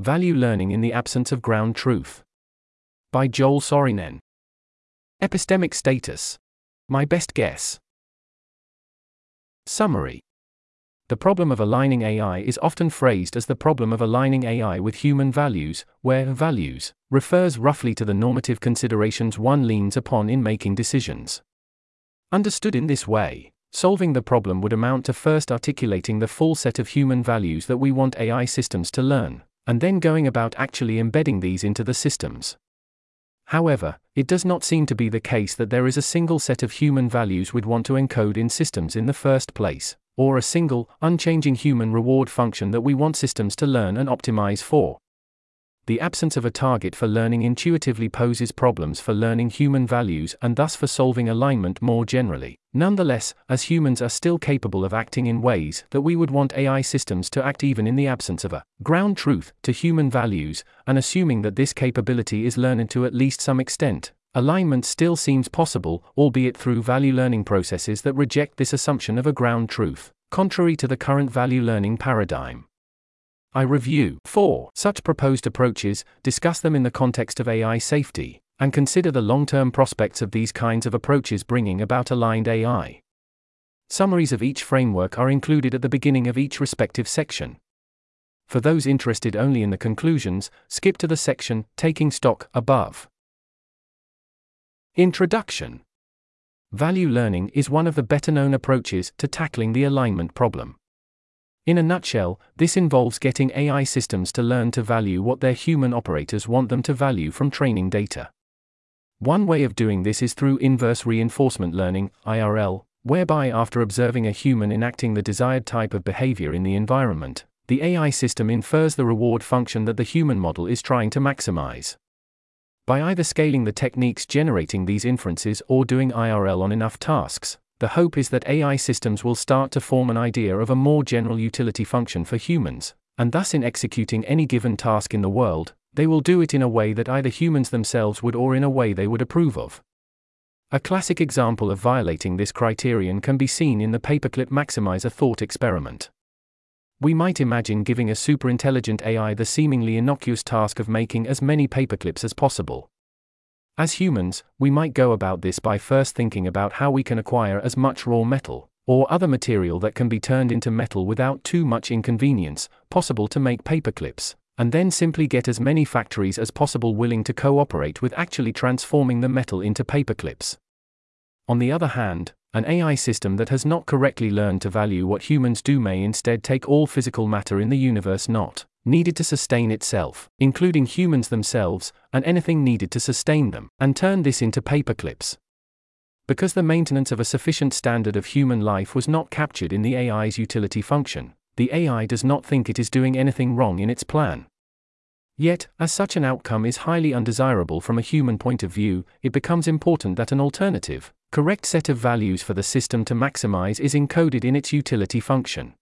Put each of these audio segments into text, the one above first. Value Learning in the Absence of Ground Truth. By Joel Saarinen. Epistemic Status. My Best Guess. Summary. The problem of aligning AI is often phrased as the problem of aligning AI with human values, where values refers roughly to the normative considerations one leans upon in making decisions. Understood in this way, solving the problem would amount to first articulating the full set of human values that we want AI systems to learn, and then going about actually embedding these into the systems. However, it does not seem to be the case that there is a single set of human values we'd want to encode in systems in the first place, or a single, unchanging human reward function that we want systems to learn and optimize for. The absence of a target for learning intuitively poses problems for learning human values and thus for solving alignment more generally. Nonetheless, as humans are still capable of acting in ways that we would want AI systems to act even in the absence of a ground truth to human values, and assuming that this capability is learned to at least some extent, alignment still seems possible, albeit through value learning processes that reject this assumption of a ground truth, contrary to the current value learning paradigm. I review 4 such proposed approaches, discuss them in the context of AI safety, and consider the long-term prospects of these kinds of approaches bringing about aligned AI. Summaries of each framework are included at the beginning of each respective section. For those interested only in the conclusions, skip to the section Taking Stock above. Introduction. Value learning is one of the better-known approaches to tackling the alignment problem. In a nutshell, this involves getting AI systems to learn to value what their human operators want them to value from training data. One way of doing this is through inverse reinforcement learning, IRL, whereby after observing a human enacting the desired type of behavior in the environment, the AI system infers the reward function that the human model is trying to maximize. By either scaling the techniques generating these inferences or doing IRL on enough tasks, the hope is that AI systems will start to form an idea of a more general utility function for humans, and thus in executing any given task in the world, they will do it in a way that either humans themselves would or in a way they would approve of. A classic example of violating this criterion can be seen in the paperclip maximizer thought experiment. We might imagine giving a superintelligent AI the seemingly innocuous task of making as many paperclips as possible. As humans, we might go about this by first thinking about how we can acquire as much raw metal, or other material that can be turned into metal without too much inconvenience, possible to make paperclips, and then simply get as many factories as possible willing to cooperate with actually transforming the metal into paperclips. On the other hand, an AI system that has not correctly learned to value what humans do may instead take all physical matter in the universe not needed to sustain itself, including humans themselves, and anything needed to sustain them, and turn this into paperclips. Because the maintenance of a sufficient standard of human life was not captured in the AI's utility function, the AI does not think it is doing anything wrong in its plan. Yet, as such an outcome is highly undesirable from a human point of view, it becomes important that an alternative, correct set of values for the system to maximize is encoded in its utility function.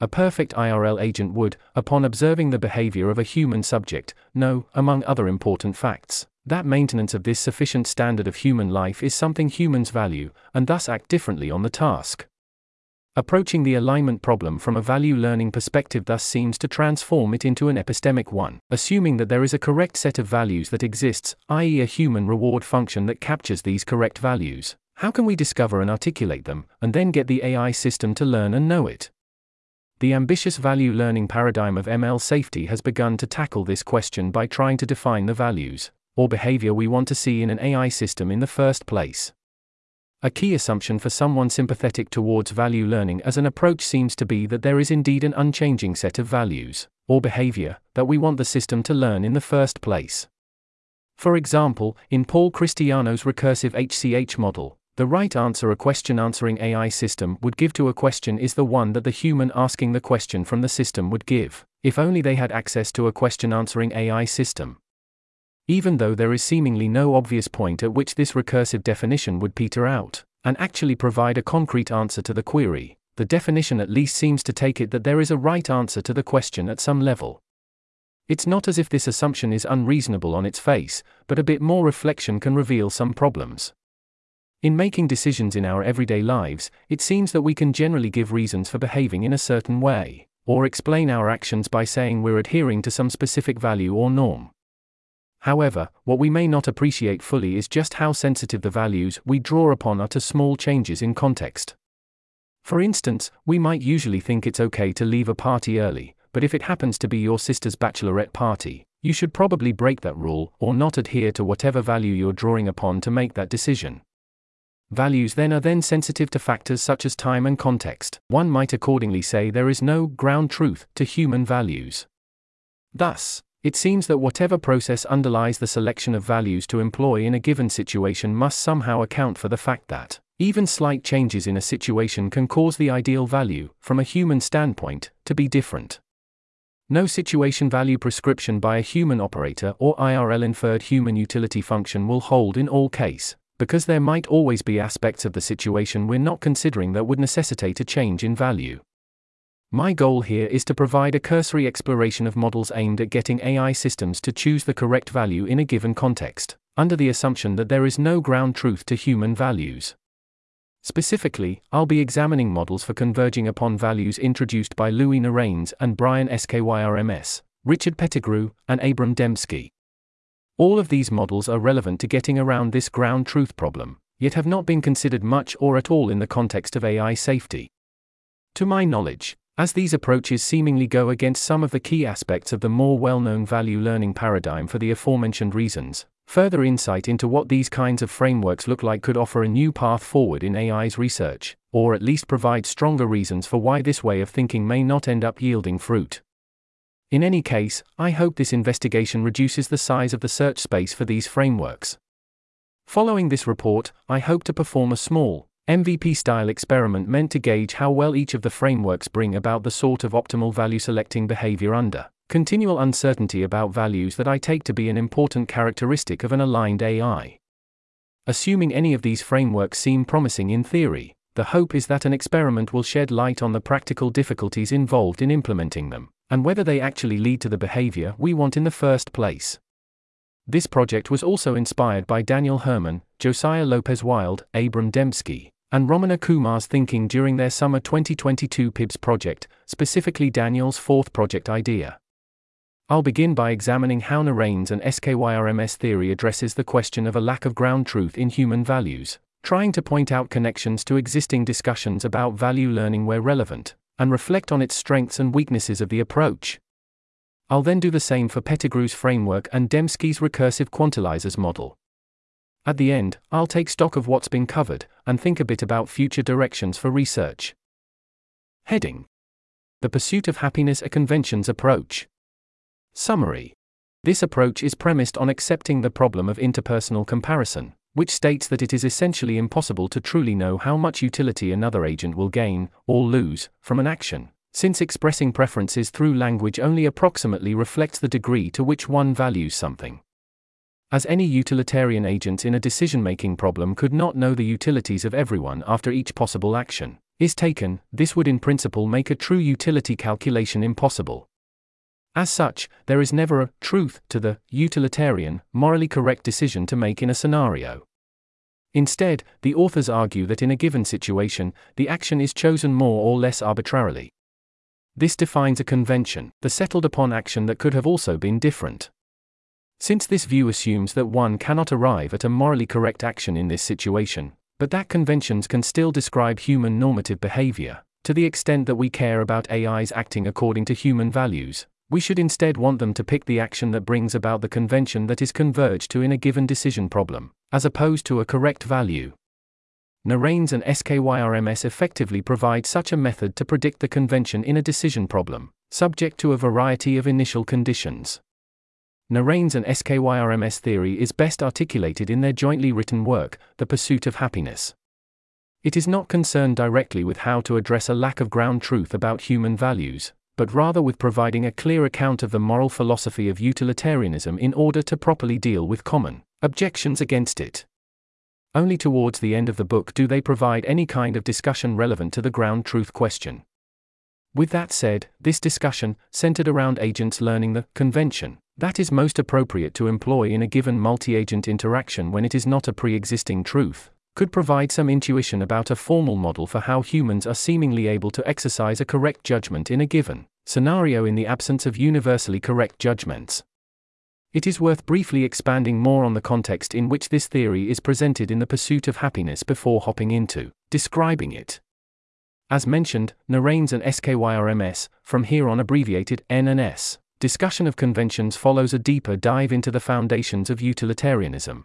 A perfect IRL agent would, upon observing the behavior of a human subject, know, among other important facts, that maintenance of this sufficient standard of human life is something humans value, and thus act differently on the task. Approaching the alignment problem from a value learning perspective thus seems to transform it into an epistemic one, assuming that there is a correct set of values that exists, i.e. a human reward function that captures these correct values. How can we discover and articulate them, and then get the AI system to learn and know it? The ambitious value learning paradigm of ML safety has begun to tackle this question by trying to define the values, or behavior we want to see in an AI system in the first place. A key assumption for someone sympathetic towards value learning as an approach seems to be that there is indeed an unchanging set of values, or behavior, that we want the system to learn in the first place. For example, in Paul Cristiano's recursive HCH model, the right answer a question-answering AI system would give to a question is the one that the human asking the question from the system would give, if only they had access to a question-answering AI system. Even though there is seemingly no obvious point at which this recursive definition would peter out, and actually provide a concrete answer to the query, the definition at least seems to take it that there is a right answer to the question at some level. It's not as if this assumption is unreasonable on its face, but a bit more reflection can reveal some problems. In making decisions in our everyday lives, it seems that we can generally give reasons for behaving in a certain way, or explain our actions by saying we're adhering to some specific value or norm. However, what we may not appreciate fully is just how sensitive the values we draw upon are to small changes in context. For instance, we might usually think it's okay to leave a party early, but if it happens to be your sister's bachelorette party, you should probably break that rule or not adhere to whatever value you're drawing upon to make that decision. Values then are sensitive to factors such as time and context. One might accordingly say there is no ground truth to human values. Thus, it seems that whatever process underlies the selection of values to employ in a given situation must somehow account for the fact that even slight changes in a situation can cause the ideal value, from a human standpoint, to be different. No situation value prescription by a human operator or IRL inferred human utility function will hold in all cases, because there might always be aspects of the situation we're not considering that would necessitate a change in value. My goal here is to provide a cursory exploration of models aimed at getting AI systems to choose the correct value in a given context, under the assumption that there is no ground truth to human values. Specifically, I'll be examining models for converging upon values introduced by Narens and Brian Skyrms, Richard Pettigrew, and Abram Demski. All of these models are relevant to getting around this ground truth problem, yet have not been considered much or at all in the context of AI safety. To my knowledge, as these approaches seemingly go against some of the key aspects of the more well-known value learning paradigm for the aforementioned reasons, further insight into what these kinds of frameworks look like could offer a new path forward in AI's research, or at least provide stronger reasons for why this way of thinking may not end up yielding fruit. In any case, I hope this investigation reduces the size of the search space for these frameworks. Following this report, I hope to perform a small, MVP-style experiment meant to gauge how well each of the frameworks bring about the sort of optimal value-selecting behavior under continual uncertainty about values that I take to be an important characteristic of an aligned AI. Assuming any of these frameworks seem promising in theory, the hope is that an experiment will shed light on the practical difficulties involved in implementing them, and whether they actually lead to the behavior we want in the first place. This project was also inspired by Daniel Herman, Josiah Lopez-Wild, Abram Demski, and Ramana Kumar's thinking during their summer 2022 PIBS project, specifically Daniel's fourth project idea. I'll begin by examining how Narens and Skyrms theory addresses the question of a lack of ground truth in human values, trying to point out connections to existing discussions about value learning where relevant, and reflect on its strengths and weaknesses of the approach. I'll then do the same for Pettigrew's framework and Dembski's recursive quantilizers model. At the end, I'll take stock of what's been covered, and think a bit about future directions for research. Heading: The Pursuit of Happiness: A Conventions Approach. Summary. This approach is premised on accepting the problem of interpersonal comparison, which states that it is essentially impossible to truly know how much utility another agent will gain, or lose, from an action, since expressing preferences through language only approximately reflects the degree to which one values something. As any utilitarian agents in a decision-making problem could not know the utilities of everyone after each possible action is taken, this would in principle make a true utility calculation impossible. As such, there is never a truth to the utilitarian, morally correct decision to make in a scenario. Instead, the authors argue that in a given situation, the action is chosen more or less arbitrarily. This defines a convention, the settled-upon action that could have also been different. Since this view assumes that one cannot arrive at a morally correct action in this situation, but that conventions can still describe human normative behavior, to the extent that we care about AIs acting according to human values, we should instead want them to pick the action that brings about the convention that is converged to in a given decision problem, as opposed to a correct value. Narens and Skyrms effectively provide such a method to predict the convention in a decision problem, subject to a variety of initial conditions. Narens and Skyrms theory is best articulated in their jointly written work, The Pursuit of Happiness. It is not concerned directly with how to address a lack of ground truth about human values, but rather with providing a clear account of the moral philosophy of utilitarianism in order to properly deal with common objections against it. Only towards the end of the book do they provide any kind of discussion relevant to the ground truth question. With that said, this discussion, centered around agents learning the convention that is most appropriate to employ in a given multi-agent interaction when it is not a pre-existing truth, could provide some intuition about a formal model for how humans are seemingly able to exercise a correct judgment in a given, scenario in the absence of universally correct judgments. It is worth briefly expanding more on the context in which this theory is presented in The Pursuit of Happiness before hopping into describing it. As mentioned, Narens and Skyrms, from here on abbreviated N&S, discussion of conventions follows a deeper dive into the foundations of utilitarianism.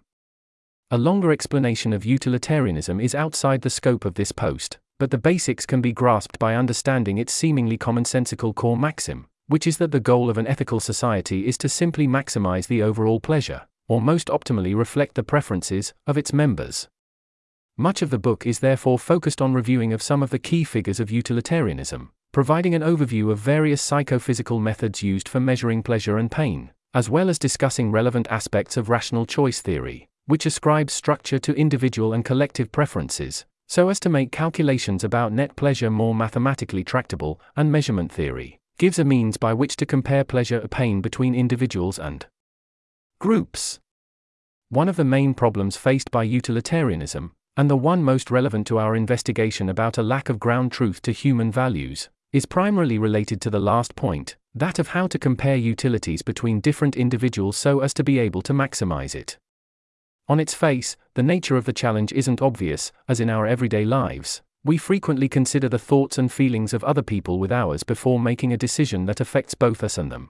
A longer explanation of utilitarianism is outside the scope of this post, but the basics can be grasped by understanding its seemingly commonsensical core maxim, which is that the goal of an ethical society is to simply maximize the overall pleasure, or most optimally reflect the preferences, of its members. Much of the book is therefore focused on reviewing of some of the key figures of utilitarianism, providing an overview of various psychophysical methods used for measuring pleasure and pain, as well as discussing relevant aspects of rational choice theory, which ascribes structure to individual and collective preferences, so as to make calculations about net pleasure more mathematically tractable, and measurement theory gives a means by which to compare pleasure or pain between individuals and groups. One of the main problems faced by utilitarianism, and the one most relevant to our investigation about a lack of ground truth to human values, is primarily related to the last point, that of how to compare utilities between different individuals so as to be able to maximize it. On its face, the nature of the challenge isn't obvious, as in our everyday lives, we frequently consider the thoughts and feelings of other people with ours before making a decision that affects both us and them.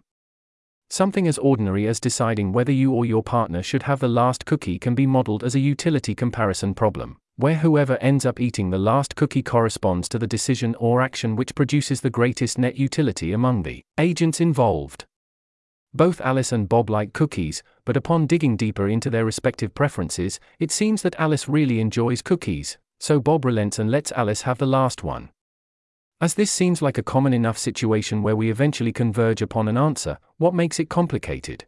Something as ordinary as deciding whether you or your partner should have the last cookie can be modeled as a utility comparison problem, where whoever ends up eating the last cookie corresponds to the decision or action which produces the greatest net utility among the agents involved. Both Alice and Bob like cookies, but upon digging deeper into their respective preferences, it seems that Alice really enjoys cookies, so Bob relents and lets Alice have the last one. As this seems like a common enough situation where we eventually converge upon an answer, what makes it complicated?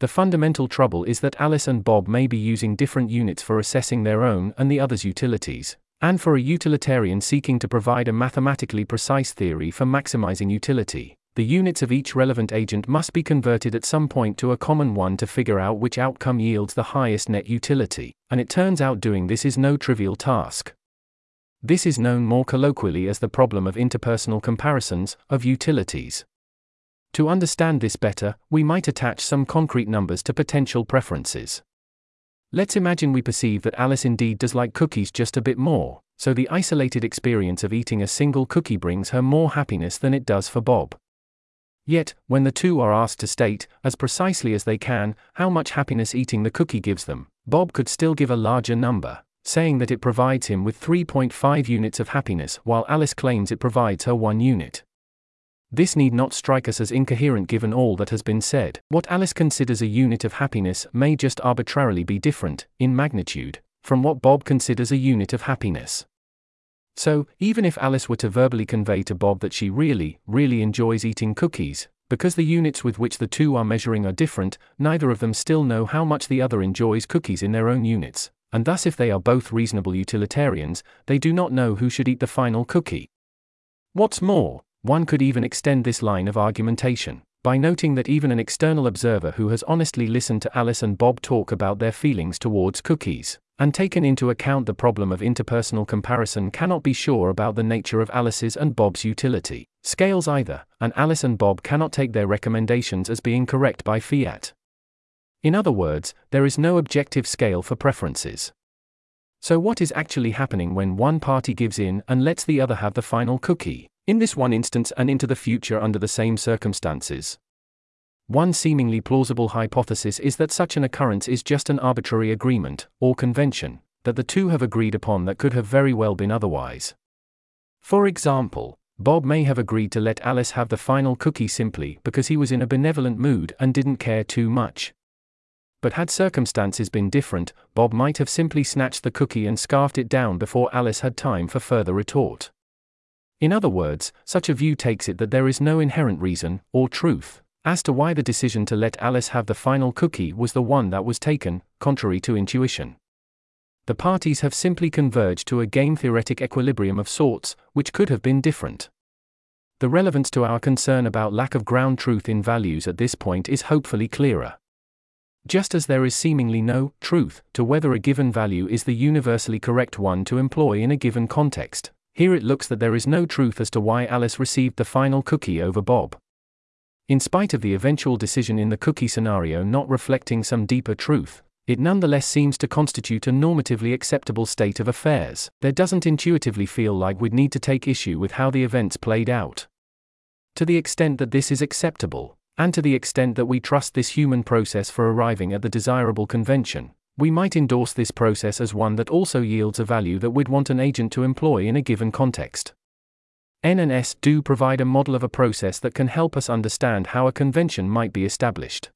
The fundamental trouble is that Alice and Bob may be using different units for assessing their own and the other's utilities, and for a utilitarian seeking to provide a mathematically precise theory for maximizing utility, the units of each relevant agent must be converted at some point to a common one to figure out which outcome yields the highest net utility, and it turns out doing this is no trivial task. This is known more colloquially as the problem of interpersonal comparisons of utilities. To understand this better, we might attach some concrete numbers to potential preferences. Let's imagine we perceive that Alice indeed does like cookies just a bit more, so the isolated experience of eating a single cookie brings her more happiness than it does for Bob. Yet, when the two are asked to state, as precisely as they can, how much happiness eating the cookie gives them, Bob could still give a larger number, saying that it provides him with 3.5 units of happiness while Alice claims it provides her 1 unit. This need not strike us as incoherent given all that has been said. What Alice considers a unit of happiness may just arbitrarily be different, in magnitude, from what Bob considers a unit of happiness. So, even if Alice were to verbally convey to Bob that she really, really enjoys eating cookies, because the units with which the two are measuring are different, neither of them still know how much the other enjoys cookies in their own units. And thus if they are both reasonable utilitarians, they do not know who should eat the final cookie. What's more, one could even extend this line of argumentation by noting that even an external observer who has honestly listened to Alice and Bob talk about their feelings towards cookies, and taken into account the problem of interpersonal comparison cannot be sure about the nature of Alice's and Bob's utility scales either, and Alice and Bob cannot take their recommendations as being correct by fiat. In other words, there is no objective scale for preferences. So what is actually happening when one party gives in and lets the other have the final cookie, in this one instance and into the future under the same circumstances? One seemingly plausible hypothesis is that such an occurrence is just an arbitrary agreement, or convention, that the two have agreed upon that could have very well been otherwise. For example, Bob may have agreed to let Alice have the final cookie simply because he was in a benevolent mood and didn't care too much. But had circumstances been different, Bob might have simply snatched the cookie and scarfed it down before Alice had time for further retort. In other words, such a view takes it that there is no inherent reason, or truth, as to why the decision to let Alice have the final cookie was the one that was taken, contrary to intuition. The parties have simply converged to a game-theoretic equilibrium of sorts, which could have been different. The relevance to our concern about lack of ground truth in values at this point is hopefully clearer. Just as there is seemingly no truth to whether a given value is the universally correct one to employ in a given context, Here it looks that there is no truth as to why Alice received the final cookie over Bob. In spite of the eventual decision in the cookie scenario not reflecting some deeper truth, it nonetheless seems to constitute a normatively acceptable state of affairs. There doesn't intuitively feel like we'd need to take issue with how the events played out. To the extent that this is acceptable, and to the extent that we trust this human process for arriving at the desirable convention, we might endorse this process as one that also yields a value that we'd want an agent to employ in a given context. N and S do provide a model of a process that can help us understand how a convention might be established.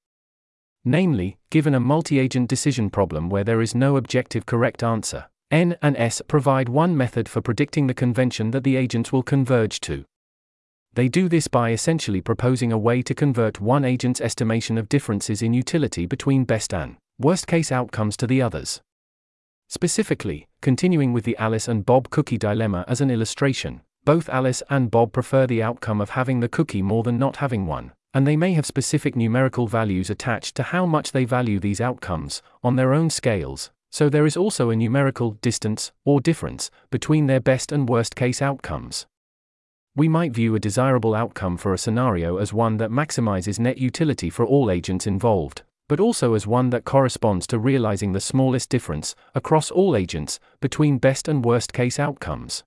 Namely, given a multi-agent decision problem where there is no objective correct answer, N and S provide one method for predicting the convention that the agents will converge to. They do this by essentially proposing a way to convert one agent's estimation of differences in utility between best and worst-case outcomes to the others. Specifically, continuing with the Alice and Bob cookie dilemma as an illustration, both Alice and Bob prefer the outcome of having the cookie more than not having one, and they may have specific numerical values attached to how much they value these outcomes on their own scales, so there is also a numerical distance or difference between their best and worst case outcomes. We might view a desirable outcome for a scenario as one that maximizes net utility for all agents involved, but also as one that corresponds to realizing the smallest difference across all agents between best and worst case outcomes.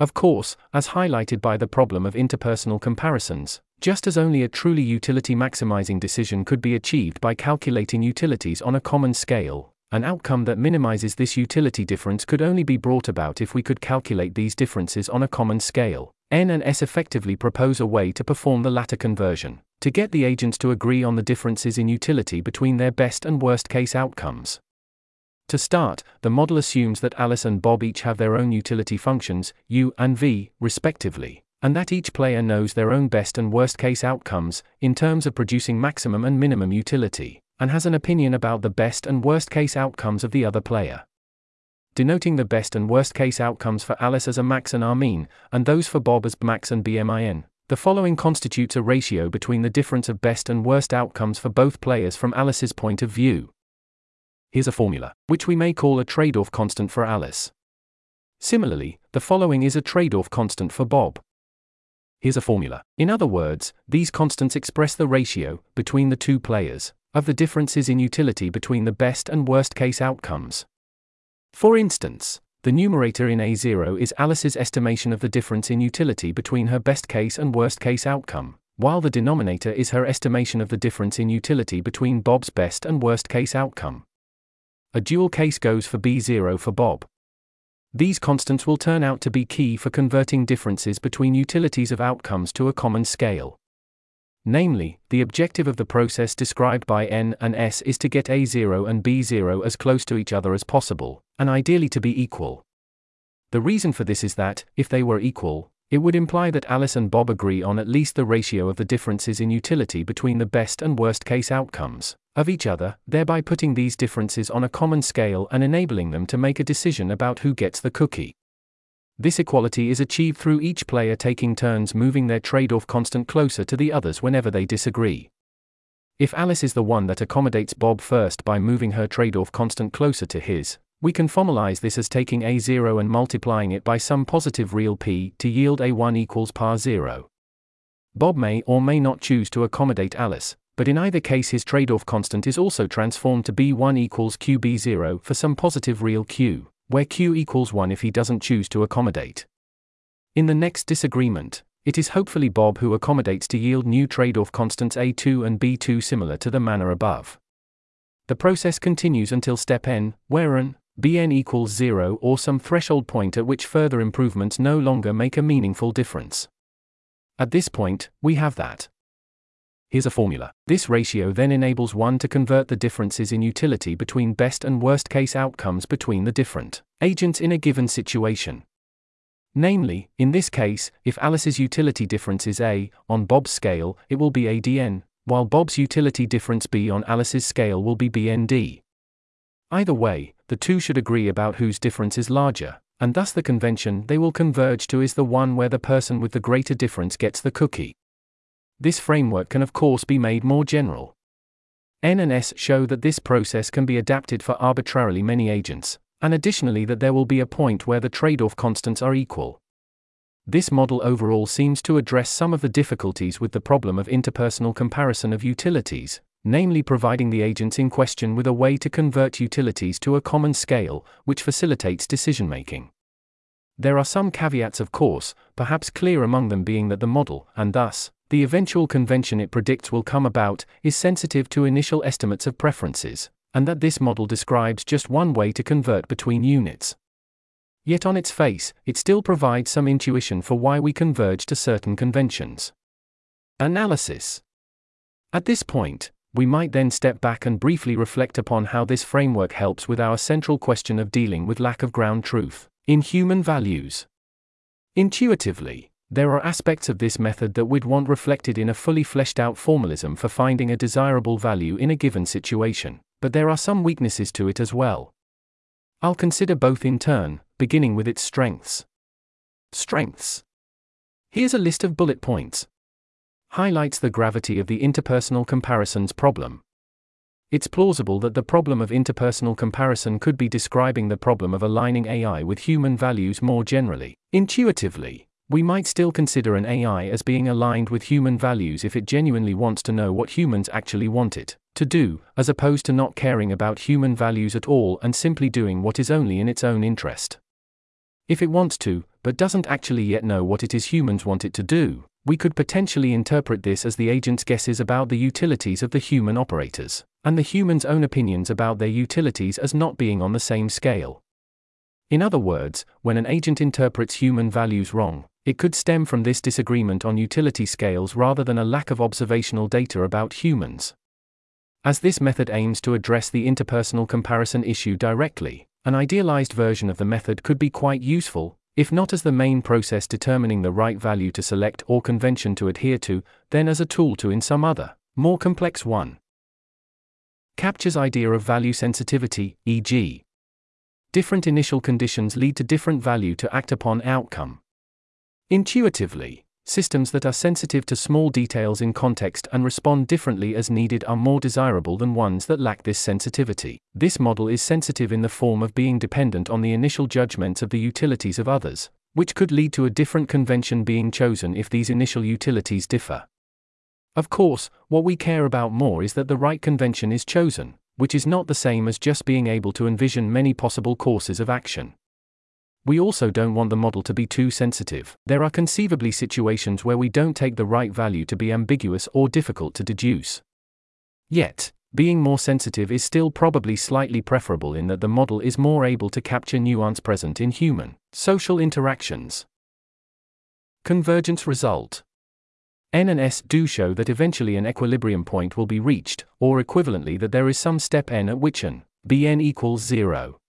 Of course, as highlighted by the problem of interpersonal comparisons, just as only a truly utility-maximizing decision could be achieved by calculating utilities on a common scale, an outcome that minimizes this utility difference could only be brought about if we could calculate these differences on a common scale. N and S effectively propose a way to perform the latter conversion, to get the agents to agree on the differences in utility between their best and worst-case outcomes. To start, the model assumes that Alice and Bob each have their own utility functions, U and V, respectively, and that each player knows their own best and worst-case outcomes, in terms of producing maximum and minimum utility, and has an opinion about the best and worst-case outcomes of the other player. Denoting the best and worst-case outcomes for Alice as a max and R mean, and those for Bob as max and BMIN, the following constitutes a ratio between the difference of best and worst outcomes for both players from Alice's point of view. Here's a formula, which we may call a trade-off constant for Alice. Similarly, the following is a trade-off constant for Bob. Here's a formula. In other words, these constants express the ratio, between the two players, of the differences in utility between the best and worst-case outcomes. For instance, the numerator in A0 is Alice's estimation of the difference in utility between her best-case and worst-case outcome, while the denominator is her estimation of the difference in utility between Bob's best and worst-case outcome. A dual case goes for B0 for Bob. These constants will turn out to be key for converting differences between utilities of outcomes to a common scale. Namely, the objective of the process described by N and S is to get A0 and B0 as close to each other as possible, and ideally to be equal. The reason for this is that, if they were equal, it would imply that Alice and Bob agree on at least the ratio of the differences in utility between the best and worst case outcomes of each other, thereby putting these differences on a common scale and enabling them to make a decision about who gets the cookie. This equality is achieved through each player taking turns moving their trade-off constant closer to the others whenever they disagree. If Alice is the one that accommodates Bob first by moving her trade-off constant closer to his, we can formalize this as taking A0 and multiplying it by some positive real p to yield A1 equals par 0. Bob may or may not choose to accommodate Alice, but in either case his trade-off constant is also transformed to B1 equals QB0 for some positive real q, where q equals 1 if he doesn't choose to accommodate. In the next disagreement, it is hopefully Bob who accommodates to yield new trade-off constants A2 and B2 similar to the manner above. The process continues until step n, where n Bn equals 0 or some threshold point at which further improvements no longer make a meaningful difference. At this point, we have that. Here's a formula. This ratio then enables one to convert the differences in utility between best and worst case outcomes between the different agents in a given situation. Namely, in this case, if Alice's utility difference is A, on Bob's scale, it will be ADN, while Bob's utility difference B on Alice's scale will be BND. Either way, the two should agree about whose difference is larger, and thus the convention they will converge to is the one where the person with the greater difference gets the cookie. This framework can of course be made more general. N and S show that this process can be adapted for arbitrarily many agents, and additionally that there will be a point where the trade-off constants are equal. This model overall seems to address some of the difficulties with the problem of interpersonal comparison of utilities, namely providing the agents in question with a way to convert utilities to a common scale, which facilitates decision-making. There are some caveats, of course, perhaps clear among them being that the model, and thus, the eventual convention it predicts will come about, is sensitive to initial estimates of preferences, and that this model describes just one way to convert between units. Yet on its face, it still provides some intuition for why we converge to certain conventions. Analysis. At this point, we might then step back and briefly reflect upon how this framework helps with our central question of dealing with lack of ground truth in human values. Intuitively, there are aspects of this method that we'd want reflected in a fully fleshed-out formalism for finding a desirable value in a given situation, but there are some weaknesses to it as well. I'll consider both in turn, beginning with its strengths. Strengths. Here's a list of bullet points. Highlights the gravity of the interpersonal comparisons problem. It's plausible that the problem of interpersonal comparison could be describing the problem of aligning AI with human values more generally. Intuitively, we might still consider an AI as being aligned with human values if it genuinely wants to know what humans actually want it to do, as opposed to not caring about human values at all and simply doing what is only in its own interest. If it wants to, but doesn't actually yet know what it is humans want it to do, we could potentially interpret this as the agent's guesses about the utilities of the human operators, and the human's own opinions about their utilities as not being on the same scale. In other words, when an agent interprets human values wrong, it could stem from this disagreement on utility scales rather than a lack of observational data about humans. As this method aims to address the interpersonal comparison issue directly, an idealized version of the method could be quite useful, if not as the main process determining the right value to select or convention to adhere to, then as a tool to in some other, more complex one. Captures idea of value sensitivity, e.g. different initial conditions lead to different value to act upon outcome. Intuitively, systems that are sensitive to small details in context and respond differently as needed are more desirable than ones that lack this sensitivity. This model is sensitive in the form of being dependent on the initial judgments of the utilities of others, which could lead to a different convention being chosen if these initial utilities differ. Of course, what we care about more is that the right convention is chosen, which is not the same as just being able to envision many possible courses of action. We also don't want the model to be too sensitive. There are conceivably situations where we don't take the right value to be ambiguous or difficult to deduce. Yet, being more sensitive is still probably slightly preferable in that the model is more able to capture nuance present in human, social interactions. Convergence result. N and S do show that eventually an equilibrium point will be reached, or equivalently that there is some step N at which N, Bn equals 0.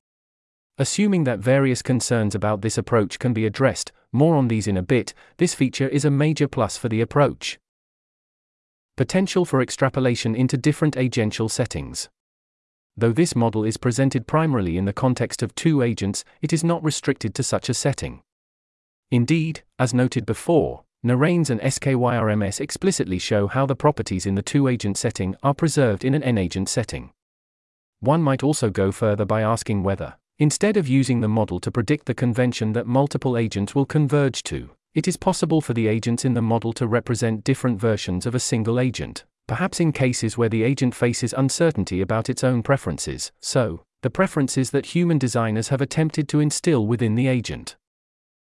Assuming that various concerns about this approach can be addressed, more on these in a bit, this feature is a major plus for the approach. Potential for extrapolation into different agential settings. Though this model is presented primarily in the context of two agents, it is not restricted to such a setting. Indeed, as noted before, Narens and Skyrms explicitly show how the properties in the two-agent setting are preserved in an n-agent setting. One might also go further by asking whether, instead of using the model to predict the convention that multiple agents will converge to, it is possible for the agents in the model to represent different versions of a single agent, perhaps in cases where the agent faces uncertainty about its own preferences, so, the preferences that human designers have attempted to instill within the agent.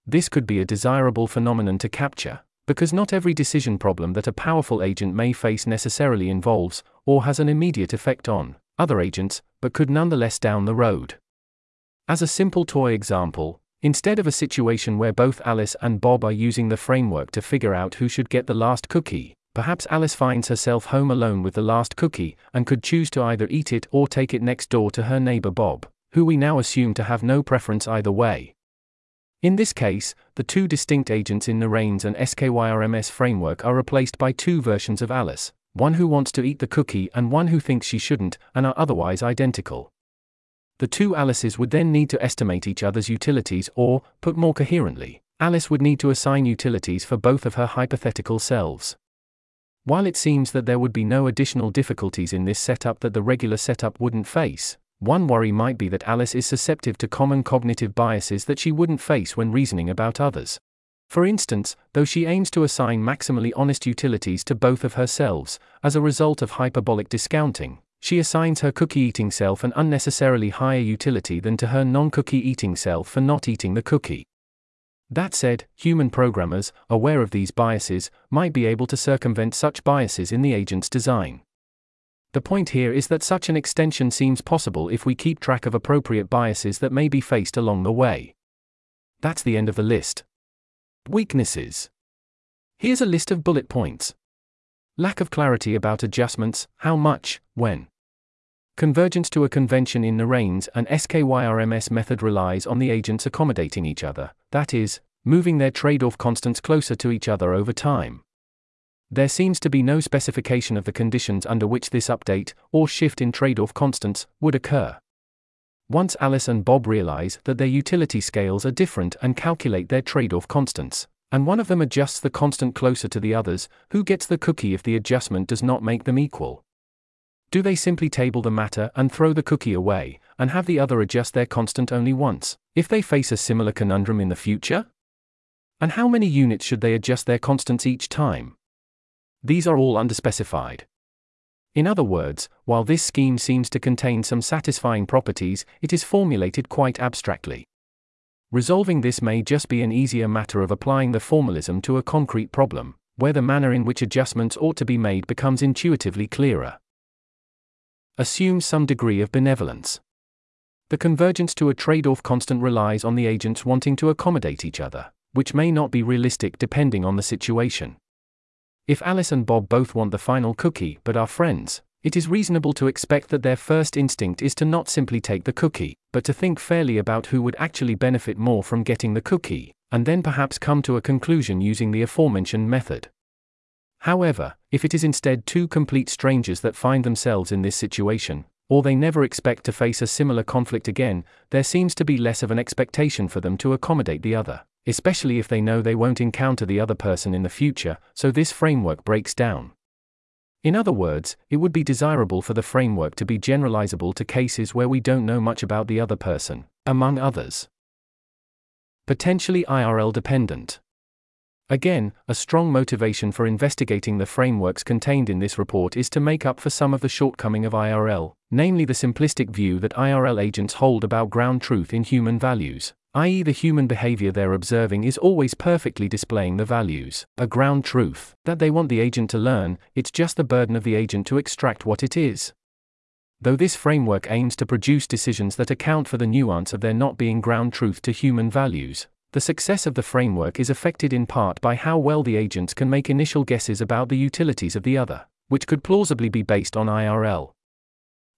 This could be a desirable phenomenon to capture, because not every decision problem that a powerful agent may face necessarily involves, or has an immediate effect on, other agents, but could nonetheless down the road. As a simple toy example, instead of a situation where both Alice and Bob are using the framework to figure out who should get the last cookie, perhaps Alice finds herself home alone with the last cookie and could choose to either eat it or take it next door to her neighbor Bob, who we now assume to have no preference either way. In this case, the two distinct agents in Narens and Skyrms framework are replaced by two versions of Alice, one who wants to eat the cookie and one who thinks she shouldn't, and are otherwise identical. The two Alices would then need to estimate each other's utilities or, put more coherently, Alice would need to assign utilities for both of her hypothetical selves. While it seems that there would be no additional difficulties in this setup that the regular setup wouldn't face, One worry might be that Alice is susceptible to common cognitive biases that she wouldn't face when reasoning about others. For instance, though she aims to assign maximally honest utilities to both of herselves, as a result of hyperbolic discounting, she assigns her cookie-eating self an unnecessarily higher utility than to her non-cookie-eating self for not eating the cookie. That said, human programmers, aware of these biases, might be able to circumvent such biases in the agent's design. The point here is that such an extension seems possible if we keep track of appropriate biases that may be faced along the way. That's the end of the list. Weaknesses. Here's a list of bullet points. Lack of clarity about adjustments, how much, when. Convergence to a convention in Narens and Skyrms method relies on the agents accommodating each other, that is, moving their trade-off constants closer to each other over time. There seems to be no specification of the conditions under which this update, or shift in trade-off constants, would occur. Once Alice and Bob realize that their utility scales are different and calculate their trade-off constants, and one of them adjusts the constant closer to the others, who gets the cookie if the adjustment does not make them equal? Do they simply table the matter and throw the cookie away, and have the other adjust their constant only once, if they face a similar conundrum in the future? And how many units should they adjust their constants each time? These are all underspecified. In other words, while this scheme seems to contain some satisfying properties, it is formulated quite abstractly. Resolving this may just be an easier matter of applying the formalism to a concrete problem, where the manner in which adjustments ought to be made becomes intuitively clearer. Assume some degree of benevolence. The convergence to a trade-off constant relies on the agents wanting to accommodate each other, which may not be realistic depending on the situation. If Alice and Bob both want the final cookie but are friends, it is reasonable to expect that their first instinct is to not simply take the cookie, but to think fairly about who would actually benefit more from getting the cookie, and then perhaps come to a conclusion using the aforementioned method. However, if it is instead two complete strangers that find themselves in this situation, or they never expect to face a similar conflict again, there seems to be less of an expectation for them to accommodate the other, especially if they know they won't encounter the other person in the future, so this framework breaks down. In other words, it would be desirable for the framework to be generalizable to cases where we don't know much about the other person, among others. Potentially IRL dependent. Again, a strong motivation for investigating the frameworks contained in this report is to make up for some of the shortcoming of IRL, namely the simplistic view that IRL agents hold about ground truth in human values, i.e. the human behavior they're observing is always perfectly displaying the values, a ground truth, that they want the agent to learn, it's just the burden of the agent to extract what it is. Though this framework aims to produce decisions that account for the nuance of there not being ground truth to human values, the success of the framework is affected in part by how well the agents can make initial guesses about the utilities of the other, which could plausibly be based on IRL.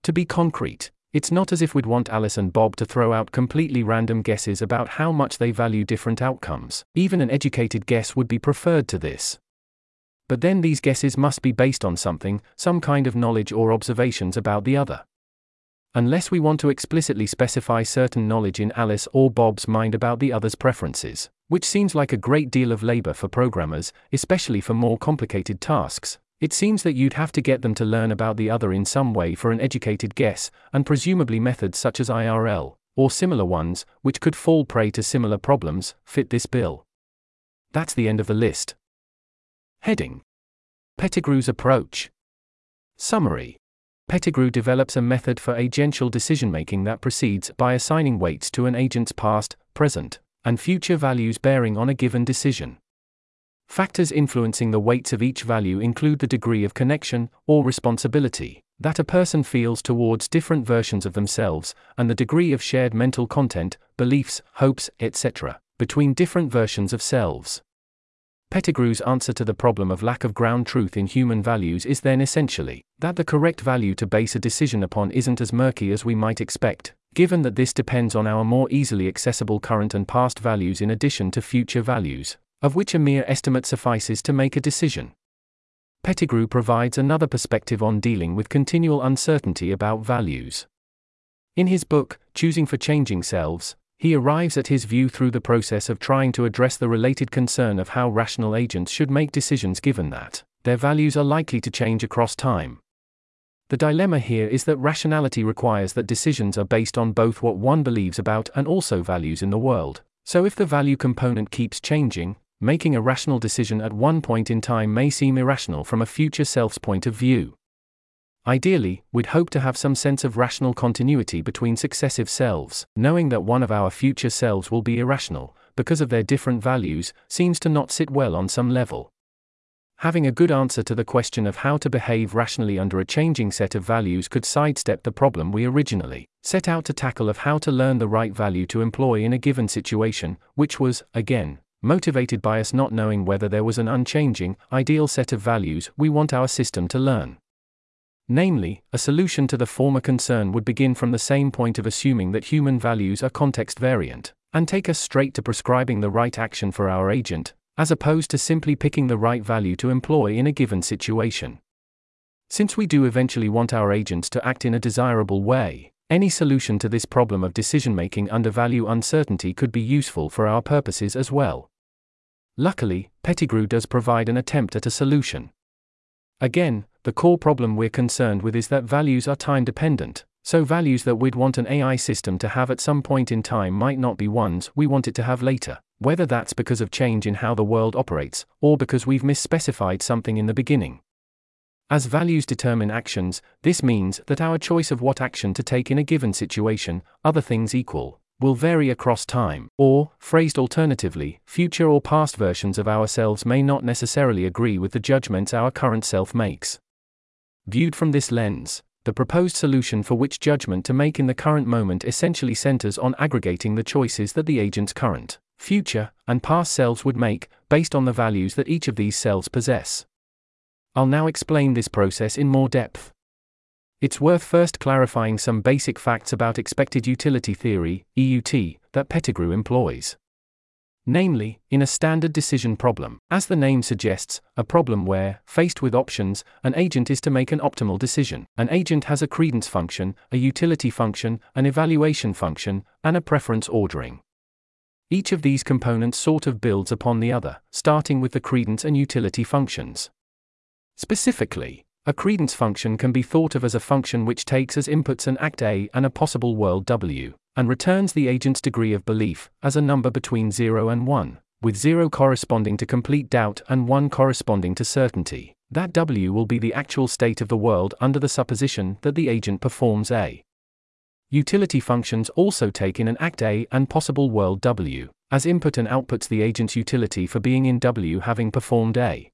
To be concrete, it's not as if we'd want Alice and Bob to throw out completely random guesses about how much they value different outcomes. Even an educated guess would be preferred to this. But then these guesses must be based on something, some kind of knowledge or observations about the other. Unless we want to explicitly specify certain knowledge in Alice or Bob's mind about the other's preferences, which seems like a great deal of labor for programmers, especially for more complicated tasks, it seems that you'd have to get them to learn about the other in some way for an educated guess, and presumably methods such as IRL, or similar ones, which could fall prey to similar problems, fit this bill. That's the end of the list. Heading: Pettigrew's approach. Summary. Pettigrew develops a method for agential decision-making that proceeds by assigning weights to an agent's past, present, and future values bearing on a given decision. Factors influencing the weights of each value include the degree of connection, or responsibility, that a person feels towards different versions of themselves, and the degree of shared mental content, beliefs, hopes, etc., between different versions of selves. Pettigrew's answer to the problem of lack of ground truth in human values is then essentially that the correct value to base a decision upon isn't as murky as we might expect, given that this depends on our more easily accessible current and past values in addition to future values, of which a mere estimate suffices to make a decision. Pettigrew provides another perspective on dealing with continual uncertainty about values. In his book, Choosing for Changing Selves, he arrives at his view through the process of trying to address the related concern of how rational agents should make decisions given that their values are likely to change across time. The dilemma here is that rationality requires that decisions are based on both what one believes about and also values in the world. So if the value component keeps changing, making a rational decision at one point in time may seem irrational from a future self's point of view. Ideally, we'd hope to have some sense of rational continuity between successive selves. Knowing that one of our future selves will be irrational, because of their different values, seems to not sit well on some level. Having a good answer to the question of how to behave rationally under a changing set of values could sidestep the problem we originally set out to tackle of how to learn the right value to employ in a given situation, which was, again, motivated by us not knowing whether there was an unchanging, ideal set of values we want our system to learn. Namely, a solution to the former concern would begin from the same point of assuming that human values are context variant, and take us straight to prescribing the right action for our agent, as opposed to simply picking the right value to employ in a given situation. Since we do eventually want our agents to act in a desirable way, any solution to this problem of decision-making under value uncertainty could be useful for our purposes as well. Luckily, Pettigrew does provide an attempt at a solution. Again, the core problem we're concerned with is that values are time-dependent, so values that we'd want an AI system to have at some point in time might not be ones we want it to have later, whether that's because of change in how the world operates, or because we've misspecified something in the beginning. As values determine actions, this means that our choice of what action to take in a given situation, other things equal, will vary across time, or, phrased alternatively, future or past versions of ourselves may not necessarily agree with the judgments our current self makes. Viewed from this lens, the proposed solution for which judgment to make in the current moment essentially centers on aggregating the choices that the agent's current, future, and past selves would make, based on the values that each of these selves possess. I'll now explain this process in more depth. It's worth first clarifying some basic facts about expected utility theory, EUT, that Pettigrew employs. Namely, in a standard decision problem, as the name suggests, a problem where, faced with options, an agent is to make an optimal decision. An agent has a credence function, a utility function, an evaluation function, and a preference ordering. Each of these components sort of builds upon the other, starting with the credence and utility functions. Specifically, a credence function can be thought of as a function which takes as inputs an act A and a possible world W, and returns the agent's degree of belief, as a number between 0 and 1, with 0 corresponding to complete doubt and 1 corresponding to certainty, that W will be the actual state of the world under the supposition that the agent performs A. Utility functions also take in an act A and possible world W, as input and outputs the agent's utility for being in W having performed A.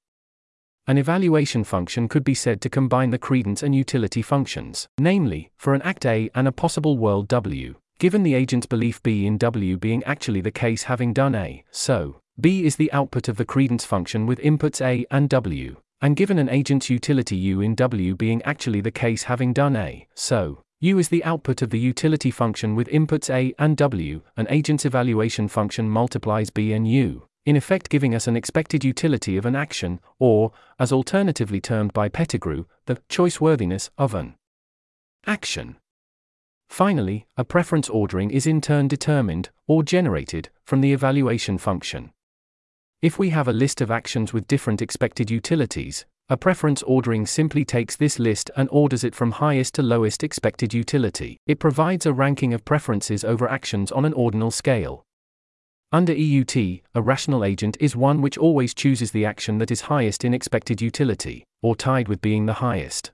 An evaluation function could be said to combine the credence and utility functions, namely, for an act A and a possible world W, given the agent's belief B in W being actually the case having done A, so B is the output of the credence function with inputs A and W, and given an agent's utility U in W being actually the case having done A, so U is the output of the utility function with inputs A and W, an agent's evaluation function multiplies B and U, in effect giving us an expected utility of an action, or, as alternatively termed by Pettigrew, the choiceworthiness of an action. Finally, a preference ordering is in turn determined, or generated, from the evaluation function. If we have a list of actions with different expected utilities, a preference ordering simply takes this list and orders it from highest to lowest expected utility. It provides a ranking of preferences over actions on an ordinal scale. Under EUT, a rational agent is one which always chooses the action that is highest in expected utility, or tied with being the highest.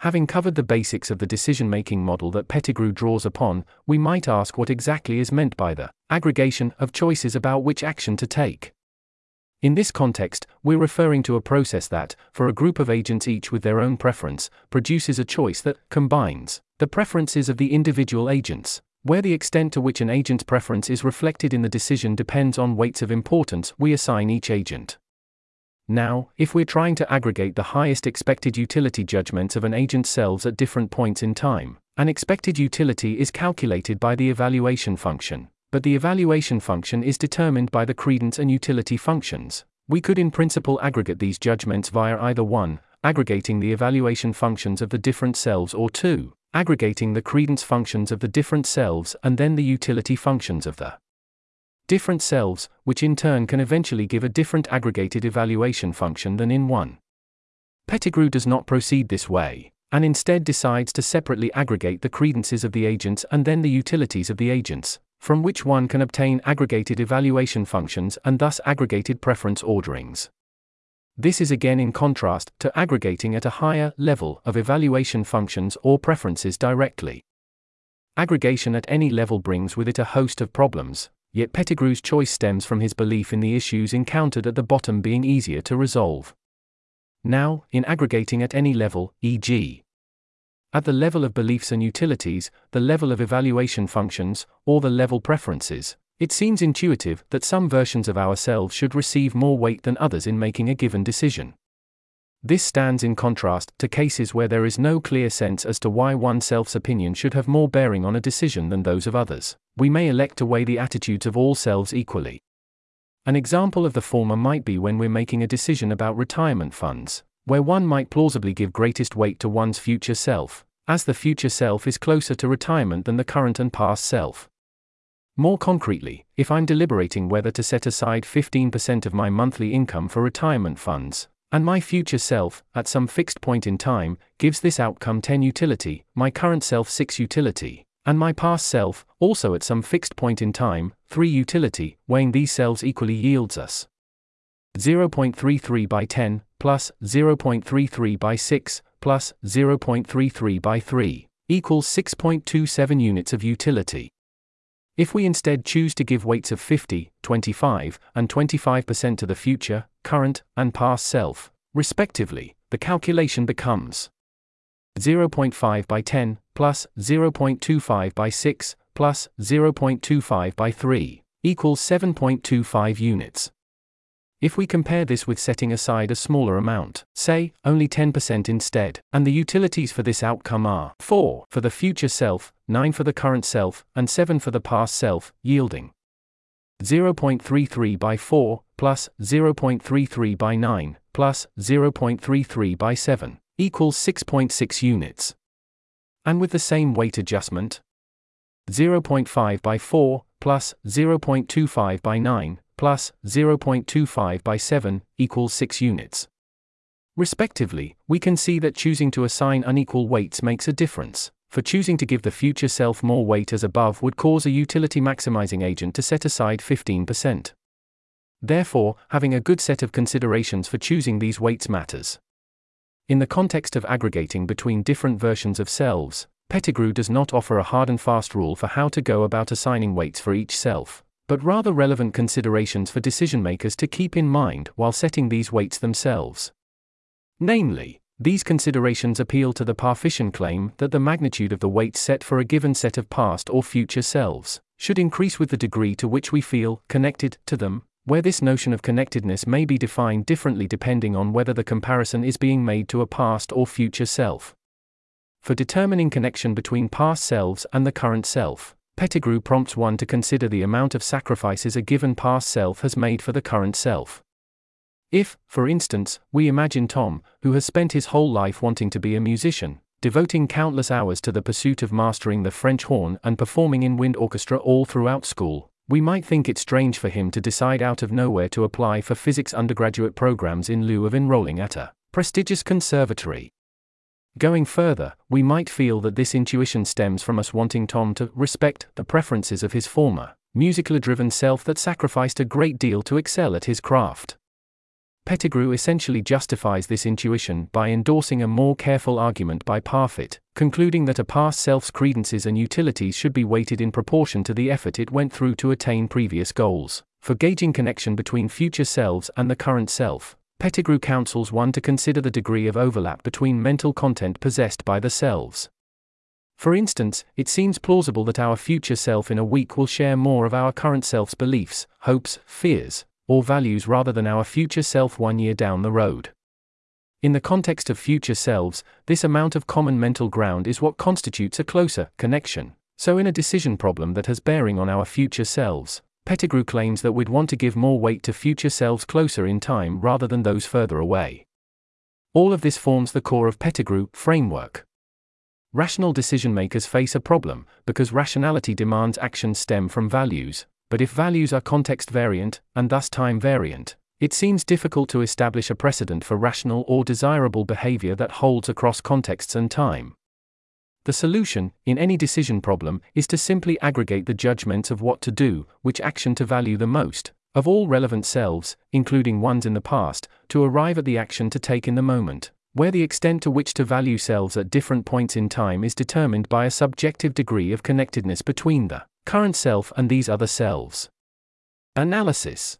Having covered the basics of the decision-making model that Pettigrew draws upon, we might ask what exactly is meant by the aggregation of choices about which action to take. In this context, we're referring to a process that, for a group of agents each with their own preference, produces a choice that combines the preferences of the individual agents, where the extent to which an agent's preference is reflected in the decision depends on weights of importance we assign each agent. Now, if we're trying to aggregate the highest expected utility judgments of an agent's selves at different points in time, an expected utility is calculated by the evaluation function, but the evaluation function is determined by the credence and utility functions. We could in principle aggregate these judgments via either 1, aggregating the evaluation functions of the different selves, or 2, aggregating the credence functions of the different selves and then the utility functions of the different selves, which in turn can eventually give a different aggregated evaluation function than in 1. Pettigrew does not proceed this way, and instead decides to separately aggregate the credences of the agents and then the utilities of the agents, from which one can obtain aggregated evaluation functions and thus aggregated preference orderings. This is again in contrast to aggregating at a higher level of evaluation functions or preferences directly. Aggregation at any level brings with it a host of problems, yet Pettigrew's choice stems from his belief in the issues encountered at the bottom being easier to resolve. Now, in aggregating at any level, e.g., at the level of beliefs and utilities, the level of evaluation functions, or the level preferences, it seems intuitive that some versions of ourselves should receive more weight than others in making a given decision. This stands in contrast to cases where there is no clear sense as to why oneself's opinion should have more bearing on a decision than those of others. We may elect to weigh the attitudes of all selves equally. An example of the former might be when we're making a decision about retirement funds, where one might plausibly give greatest weight to one's future self, as the future self is closer to retirement than the current and past self. More concretely, if I'm deliberating whether to set aside 15% of my monthly income for retirement funds, and my future self, at some fixed point in time, gives this outcome 10 utility, my current self 6 utility, and my past self, also at some fixed point in time, 3 utility, weighing these selves equally yields us 0.33 by 10, plus 0.33 by 6, plus 0.33 by 3, equals 6.27 units of utility. If we instead choose to give weights of 50, 25, and 25% to the future, current, and past self, respectively, the calculation becomes 0.5 by 10, plus 0.25 by 6, plus 0.25 by 3, equals 7.25 units. If we compare this with setting aside a smaller amount, say, only 10% instead, and the utilities for this outcome are 4 for the future self, 9 for the current self, and 7 for the past self, yielding 0.33 by 4, plus 0.33 by 9, plus 0.33 by 7, equals 6.6 units. And with the same weight adjustment, 0.5 by 4, plus 0.25 by 9, plus 0.25 by 7, equals 6 units. Respectively, we can see that choosing to assign unequal weights makes a difference, for choosing to give the future self more weight as above would cause a utility maximizing agent to set aside 15%. Therefore, having a good set of considerations for choosing these weights matters. In the context of aggregating between different versions of selves, Pettigrew does not offer a hard and fast rule for how to go about assigning weights for each self, but rather relevant considerations for decision-makers to keep in mind while setting these weights themselves. Namely, these considerations appeal to the Parfitian claim that the magnitude of the weight set for a given set of past or future selves should increase with the degree to which we feel connected to them, where this notion of connectedness may be defined differently depending on whether the comparison is being made to a past or future self. For determining connection between past selves and the current self, Pettigrew prompts one to consider the amount of sacrifices a given past self has made for the current self. If, for instance, we imagine Tom, who has spent his whole life wanting to be a musician, devoting countless hours to the pursuit of mastering the French horn and performing in wind orchestra all throughout school, we might think it strange for him to decide out of nowhere to apply for physics undergraduate programs in lieu of enrolling at a prestigious conservatory. Going further, we might feel that this intuition stems from us wanting Tom to respect the preferences of his former, musically-driven self that sacrificed a great deal to excel at his craft. Pettigrew essentially justifies this intuition by endorsing a more careful argument by Parfit, concluding that a past self's credences and utilities should be weighted in proportion to the effort it went through to attain previous goals. For gauging connection between future selves and the current self, Pettigrew counsels one to consider the degree of overlap between mental content possessed by the selves. For instance, it seems plausible that our future self in a week will share more of our current self's beliefs, hopes, fears, or values rather than our future self 1 year down the road. In the context of future selves, this amount of common mental ground is what constitutes a closer connection. So in a decision problem that has bearing on our future selves, Pettigrew claims that we'd want to give more weight to future selves closer in time rather than those further away. All of this forms the core of Pettigrew framework. Rational decision-makers face a problem, because rationality demands actions stem from values, but if values are context-variant, and thus time-variant, It seems difficult to establish a precedent for rational or desirable behavior that holds across contexts and time. The solution, in any decision problem, is to simply aggregate the judgments of what to do, which action to value the most, of all relevant selves, including ones in the past, to arrive at the action to take in the moment, where the extent to which to value selves at different points in time is determined by a subjective degree of connectedness between the current self and these other selves. Analysis.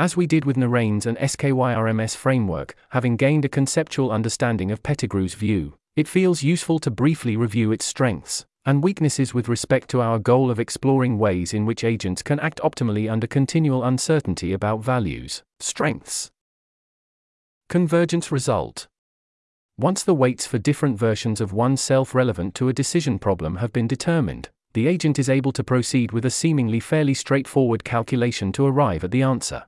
As we did with Narens and Skyrms framework, having gained a conceptual understanding of Pettigrew's view, it feels useful to briefly review its strengths and weaknesses with respect to our goal of exploring ways in which agents can act optimally under continual uncertainty about values. Strengths. Convergence result. Once the weights for different versions of oneself relevant to a decision problem have been determined, the agent is able to proceed with a seemingly fairly straightforward calculation to arrive at the answer.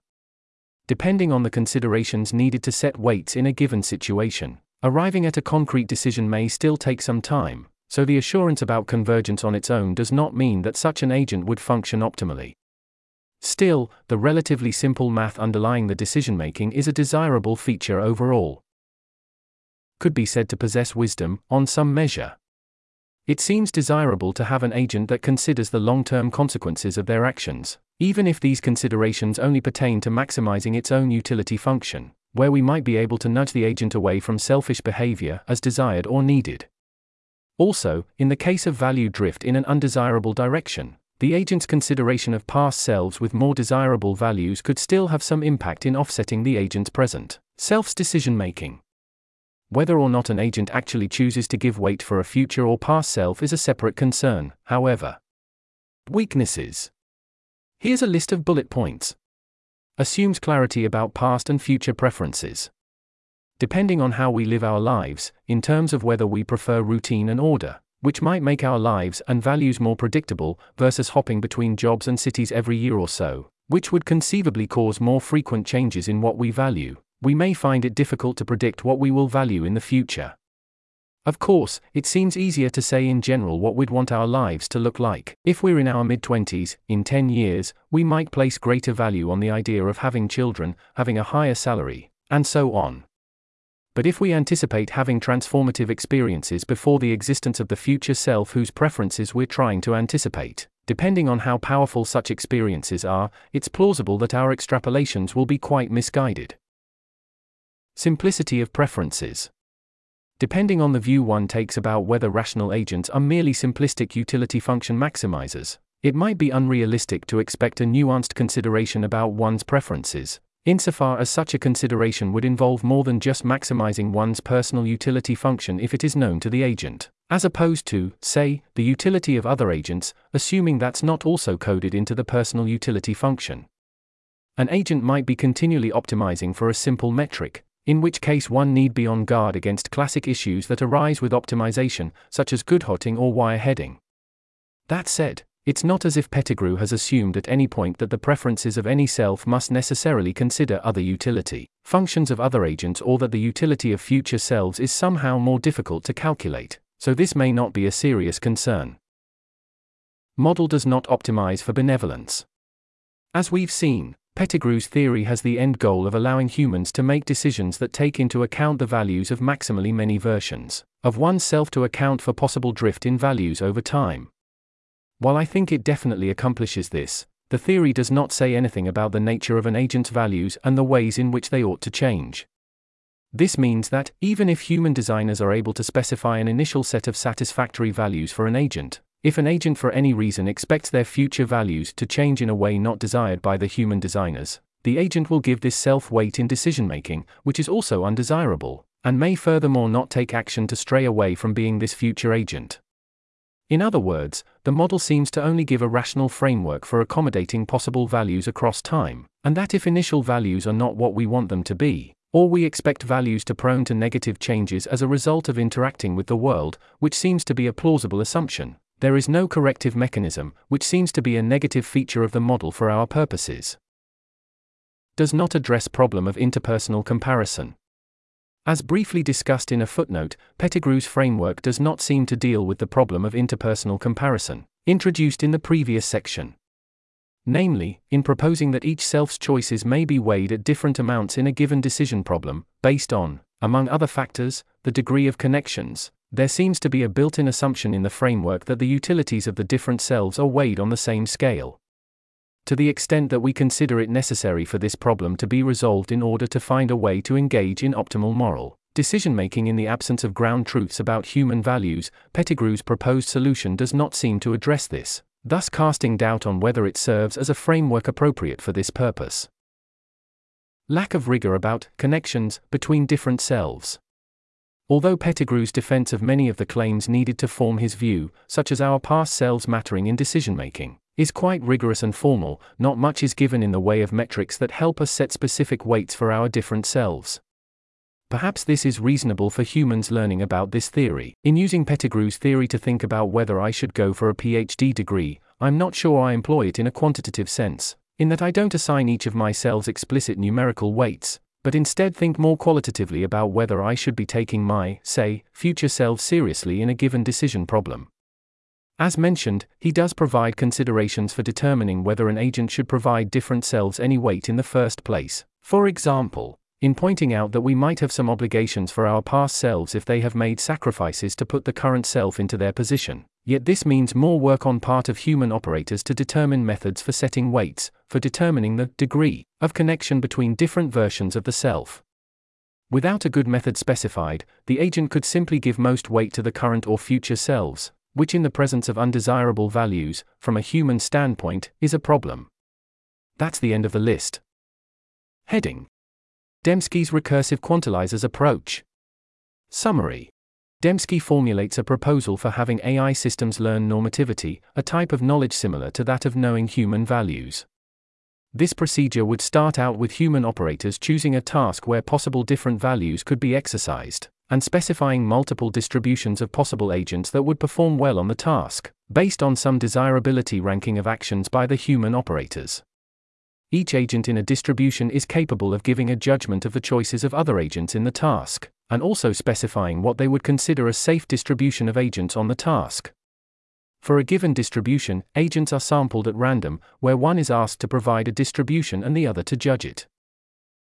Depending on the considerations needed to set weights in a given situation, arriving at a concrete decision may still take some time, so the assurance about convergence on its own does not mean that such an agent would function optimally. Still, the relatively simple math underlying the decision-making is a desirable feature overall. Could be said to possess wisdom, on some measure. It seems desirable to have an agent that considers the long-term consequences of their actions, even if these considerations only pertain to maximizing its own utility function, where we might be able to nudge the agent away from selfish behavior as desired or needed. Also, in the case of value drift in an undesirable direction, the agent's consideration of past selves with more desirable values could still have some impact in offsetting the agent's present self's decision-making. Whether or not an agent actually chooses to give weight for a future or past self is a separate concern, however. Weaknesses. Here's a list of bullet points. Assumes clarity about past and future preferences. Depending on how we live our lives, in terms of whether we prefer routine and order, which might make our lives and values more predictable, versus hopping between jobs and cities every year or so, which would conceivably cause more frequent changes in what we value, we may find it difficult to predict what we will value in the future. Of course, it seems easier to say in general what we'd want our lives to look like. If we're in our mid-20s, in 10 years, we might place greater value on the idea of having children, having a higher salary, and so on. But if we anticipate having transformative experiences before the existence of the future self whose preferences we're trying to anticipate, depending on how powerful such experiences are, it's plausible that our extrapolations will be quite misguided. Simplicity of preferences. Depending on the view one takes about whether rational agents are merely simplistic utility function maximizers, it might be unrealistic to expect a nuanced consideration about one's preferences, insofar as such a consideration would involve more than just maximizing one's personal utility function if it is known to the agent, as opposed to, say, the utility of other agents, assuming that's not also coded into the personal utility function. An agent might be continually optimizing for a simple metric, in which case one need be on guard against classic issues that arise with optimization, such as good-hotting or wire-heading. That said, it's not as if Pettigrew has assumed at any point that the preferences of any self must necessarily consider other utility functions of other agents or that the utility of future selves is somehow more difficult to calculate, so this may not be a serious concern. Model does not optimize for benevolence. As we've seen, Pettigrew's theory has the end goal of allowing humans to make decisions that take into account the values of maximally many versions of oneself to account for possible drift in values over time. While I think it definitely accomplishes this, the theory does not say anything about the nature of an agent's values and the ways in which they ought to change. This means that, even if human designers are able to specify an initial set of satisfactory values for an agent, if an agent for any reason expects their future values to change in a way not desired by the human designers, the agent will give this self-weight in decision-making, which is also undesirable, and may furthermore not take action to stray away from being this future agent. In other words, the model seems to only give a rational framework for accommodating possible values across time, and that if initial values are not what we want them to be, or we expect values to be prone to negative changes as a result of interacting with the world, which seems to be a plausible assumption, there is no corrective mechanism, which seems to be a negative feature of the model for our purposes. Does not address problem of interpersonal comparison. As briefly discussed in a footnote, Pettigrew's framework does not seem to deal with the problem of interpersonal comparison, introduced in the previous section. Namely, in proposing that each self's choices may be weighed at different amounts in a given decision problem, based on, among other factors, the degree of connections, there seems to be a built-in assumption in the framework that the utilities of the different selves are weighed on the same scale, to the extent that we consider it necessary for this problem to be resolved in order to find a way to engage in optimal moral decision-making in the absence of ground truths about human values. Pettigrew's proposed solution does not seem to address this, thus casting doubt on whether it serves as a framework appropriate for this purpose. Lack of rigor about connections between different selves. Although Pettigrew's defense of many of the claims needed to form his view, such as our past selves mattering in decision-making, is quite rigorous and formal, not much is given in the way of metrics that help us set specific weights for our different selves. Perhaps this is reasonable for humans learning about this theory. In using Pettigrew's theory to think about whether I should go for a PhD degree, I'm not sure I employ it in a quantitative sense, in that I don't assign each of my selves explicit numerical weights, but instead think more qualitatively about whether I should be taking my, say, future self seriously in a given decision problem. As mentioned, he does provide considerations for determining whether an agent should provide different selves any weight in the first place. For example, in pointing out that we might have some obligations for our past selves if they have made sacrifices to put the current self into their position. Yet this means more work on part of human operators to determine methods for setting weights, for determining the degree of connection between different versions of the self. Without a good method specified, the agent could simply give most weight to the current or future selves, which in the presence of undesirable values, from a human standpoint, is a problem. That's the end of the list. Heading: Demski's recursive quantilizers approach. Summary. Demski formulates a proposal for having AI systems learn normativity, a type of knowledge similar to that of knowing human values. This procedure would start out with human operators choosing a task where possible different values could be exercised, and specifying multiple distributions of possible agents that would perform well on the task, based on some desirability ranking of actions by the human operators. Each agent in a distribution is capable of giving a judgment of the choices of other agents in the task, and also specifying what they would consider a safe distribution of agents on the task. For a given distribution, agents are sampled at random, where one is asked to provide a distribution and the other to judge it.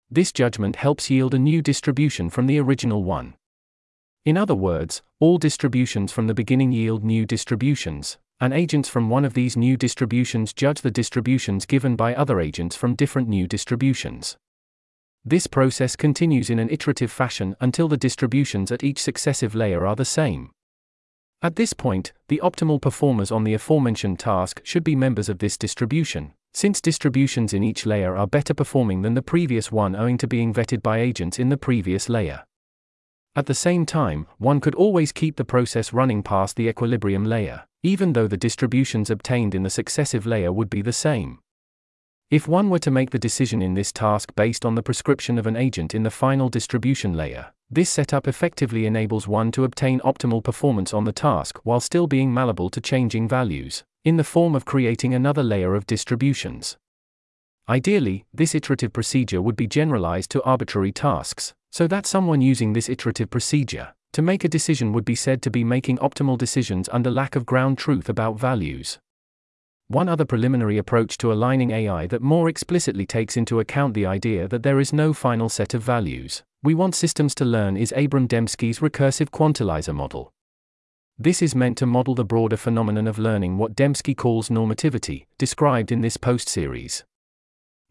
This judgment helps yield a new distribution from the original one. In other words, all distributions from the beginning yield new distributions, and agents from one of these new distributions judge the distributions given by other agents from different new distributions. This process continues in an iterative fashion until the distributions at each successive layer are the same. At this point, the optimal performers on the aforementioned task should be members of this distribution, since distributions in each layer are better performing than the previous one owing to being vetted by agents in the previous layer. At the same time, one could always keep the process running past the equilibrium layer, even though the distributions obtained in the successive layer would be the same. If one were to make the decision in this task based on the prescription of an agent in the final distribution layer, this setup effectively enables one to obtain optimal performance on the task while still being malleable to changing values, in the form of creating another layer of distributions. Ideally, this iterative procedure would be generalized to arbitrary tasks, so that someone using this iterative procedure to make a decision would be said to be making optimal decisions under lack of ground truth about values. One other preliminary approach to aligning AI that more explicitly takes into account the idea that there is no final set of values we want systems to learn is Abram Demski's recursive quantilizer model. This is meant to model the broader phenomenon of learning, what Demski calls normativity, described in this post-series.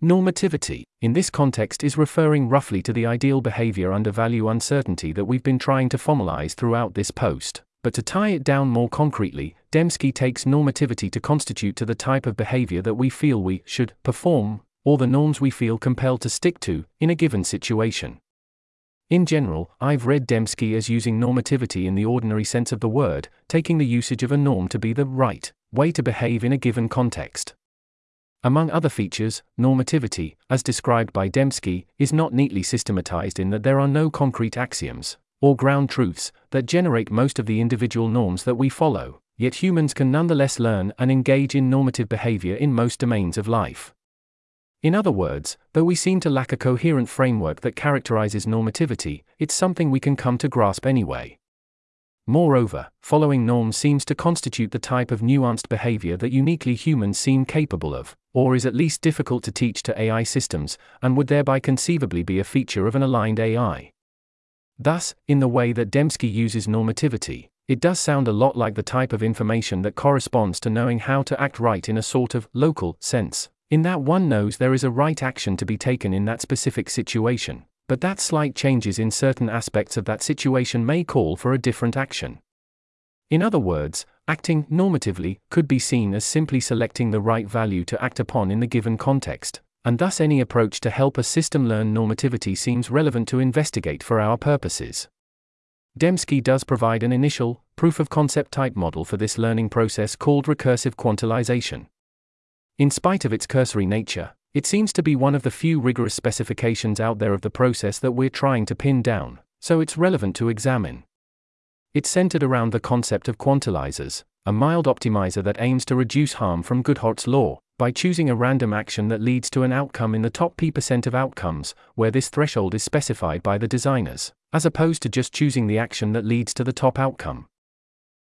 Normativity, in this context, is referring roughly to the ideal behavior under value uncertainty that we've been trying to formalize throughout this post, but to tie it down more concretely, Demski takes normativity to constitute to the type of behavior that we feel we should perform, or the norms we feel compelled to stick to, in a given situation. In general, I've read Demski as using normativity in the ordinary sense of the word, taking the usage of a norm to be the right way to behave in a given context. Among other features, normativity, as described by Demski, is not neatly systematized in that there are no concrete axioms, or ground truths, that generate most of the individual norms that we follow, yet humans can nonetheless learn and engage in normative behavior in most domains of life. In other words, though we seem to lack a coherent framework that characterizes normativity, it's something we can come to grasp anyway. Moreover, following norms seems to constitute the type of nuanced behavior that uniquely humans seem capable of, or is at least difficult to teach to AI systems, and would thereby conceivably be a feature of an aligned AI. Thus, in the way that Demski uses normativity, it does sound a lot like the type of information that corresponds to knowing how to act right in a sort of local sense, in that one knows there is a right action to be taken in that specific situation, but that slight changes in certain aspects of that situation may call for a different action. In other words, acting normatively could be seen as simply selecting the right value to act upon in the given context, and thus any approach to help a system learn normativity seems relevant to investigate for our purposes. Demski does provide an initial, proof-of-concept type model for this learning process called recursive quantilization. In spite of its cursory nature, it seems to be one of the few rigorous specifications out there of the process that we're trying to pin down, so it's relevant to examine. It's centered around the concept of quantilizers, a mild optimizer that aims to reduce harm from Goodhart's law, by choosing a random action that leads to an outcome in the top p% of outcomes, where this threshold is specified by the designers, as opposed to just choosing the action that leads to the top outcome.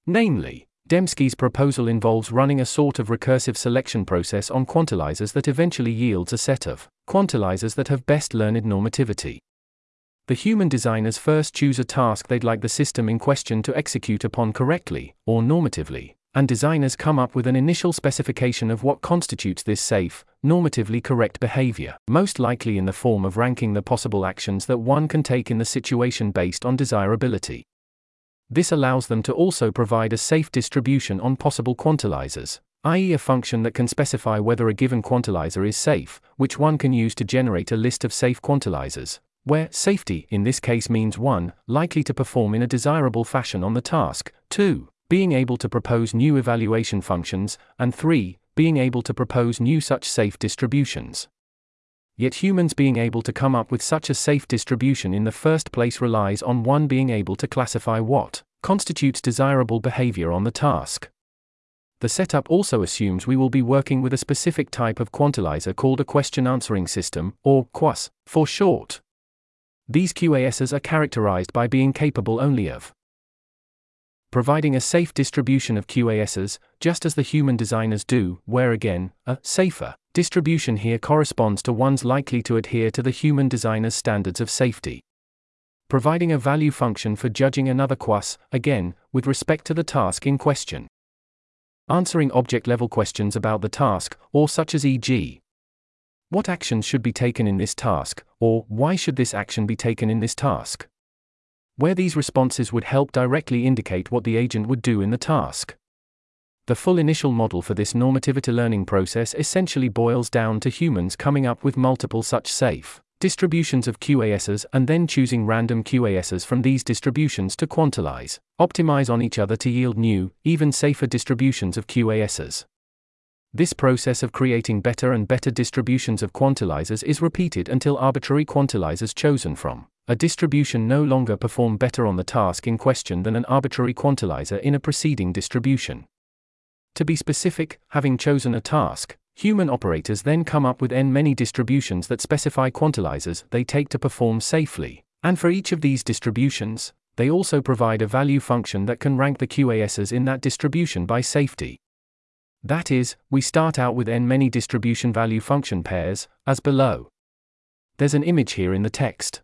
Namely, Demski's proposal involves running a sort of recursive selection process on quantilizers that eventually yields a set of quantilizers that have best learned normativity. The human designers first choose a task they'd like the system in question to execute upon correctly, or normatively, and designers come up with an initial specification of what constitutes this safe, normatively correct behavior, most likely in the form of ranking the possible actions that one can take in the situation based on desirability. This allows them to also provide a safe distribution on possible quantilizers, i.e. a function that can specify whether a given quantilizer is safe, which one can use to generate a list of safe quantilizers, where safety in this case means 1, likely to perform in a desirable fashion on the task, 2, being able to propose new evaluation functions, and 3, being able to propose new such safe distributions. Yet humans being able to come up with such a safe distribution in the first place relies on one being able to classify what constitutes desirable behavior on the task. The setup also assumes we will be working with a specific type of quantilizer called a question answering system, or QAS, for short. These QASs are characterized by being capable only of providing a safe distribution of QASs, just as the human designers do, where again, a safer distribution here corresponds to ones likely to adhere to the human designers' standards of safety. Providing a value function for judging another QAS, again, with respect to the task in question. Answering object-level questions about the task, or such as e.g. what actions should be taken in this task, or why should this action be taken in this task? Where these responses would help directly indicate what the agent would do in the task. The full initial model for this normativity learning process essentially boils down to humans coming up with multiple such safe distributions of QASs and then choosing random QASs from these distributions to quantilize, optimize on each other to yield new, even safer distributions of QASs. This process of creating better and better distributions of quantilizers is repeated until arbitrary quantilizers chosen from a distribution no longer perform better on the task in question than an arbitrary quantilizer in a preceding distribution. To be specific, having chosen a task, human operators then come up with n many distributions that specify quantilizers they take to perform safely, and for each of these distributions, they also provide a value function that can rank the QASs in that distribution by safety. That is, we start out with n many distribution value function pairs, as below. There's an image here in the text.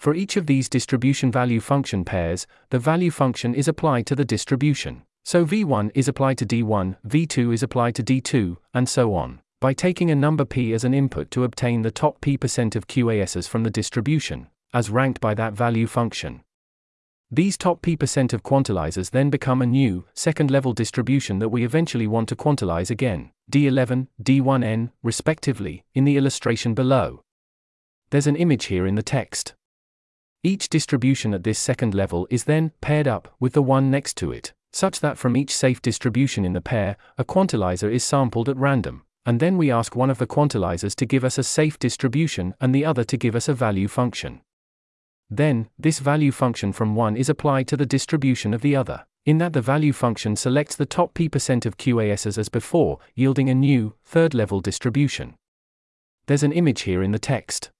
For each of these distribution value function pairs, the value function is applied to the distribution. So v1 is applied to d1, v2 is applied to d2, and so on, by taking a number p as an input to obtain the top p% of QASs from the distribution, as ranked by that value function. These top p% of quantilizers then become a new, second-level distribution that we eventually want to quantilize again, d11, d1n, respectively, in the illustration below. There's an image here in the text. Each distribution at this second level is then paired up with the one next to it, such that from each safe distribution in the pair, a quantilizer is sampled at random, and then we ask one of the quantilizers to give us a safe distribution and the other to give us a value function. Then, this value function from one is applied to the distribution of the other, in that the value function selects the top p% of QASs as before, yielding a new, third-level distribution. There's an image here in the text.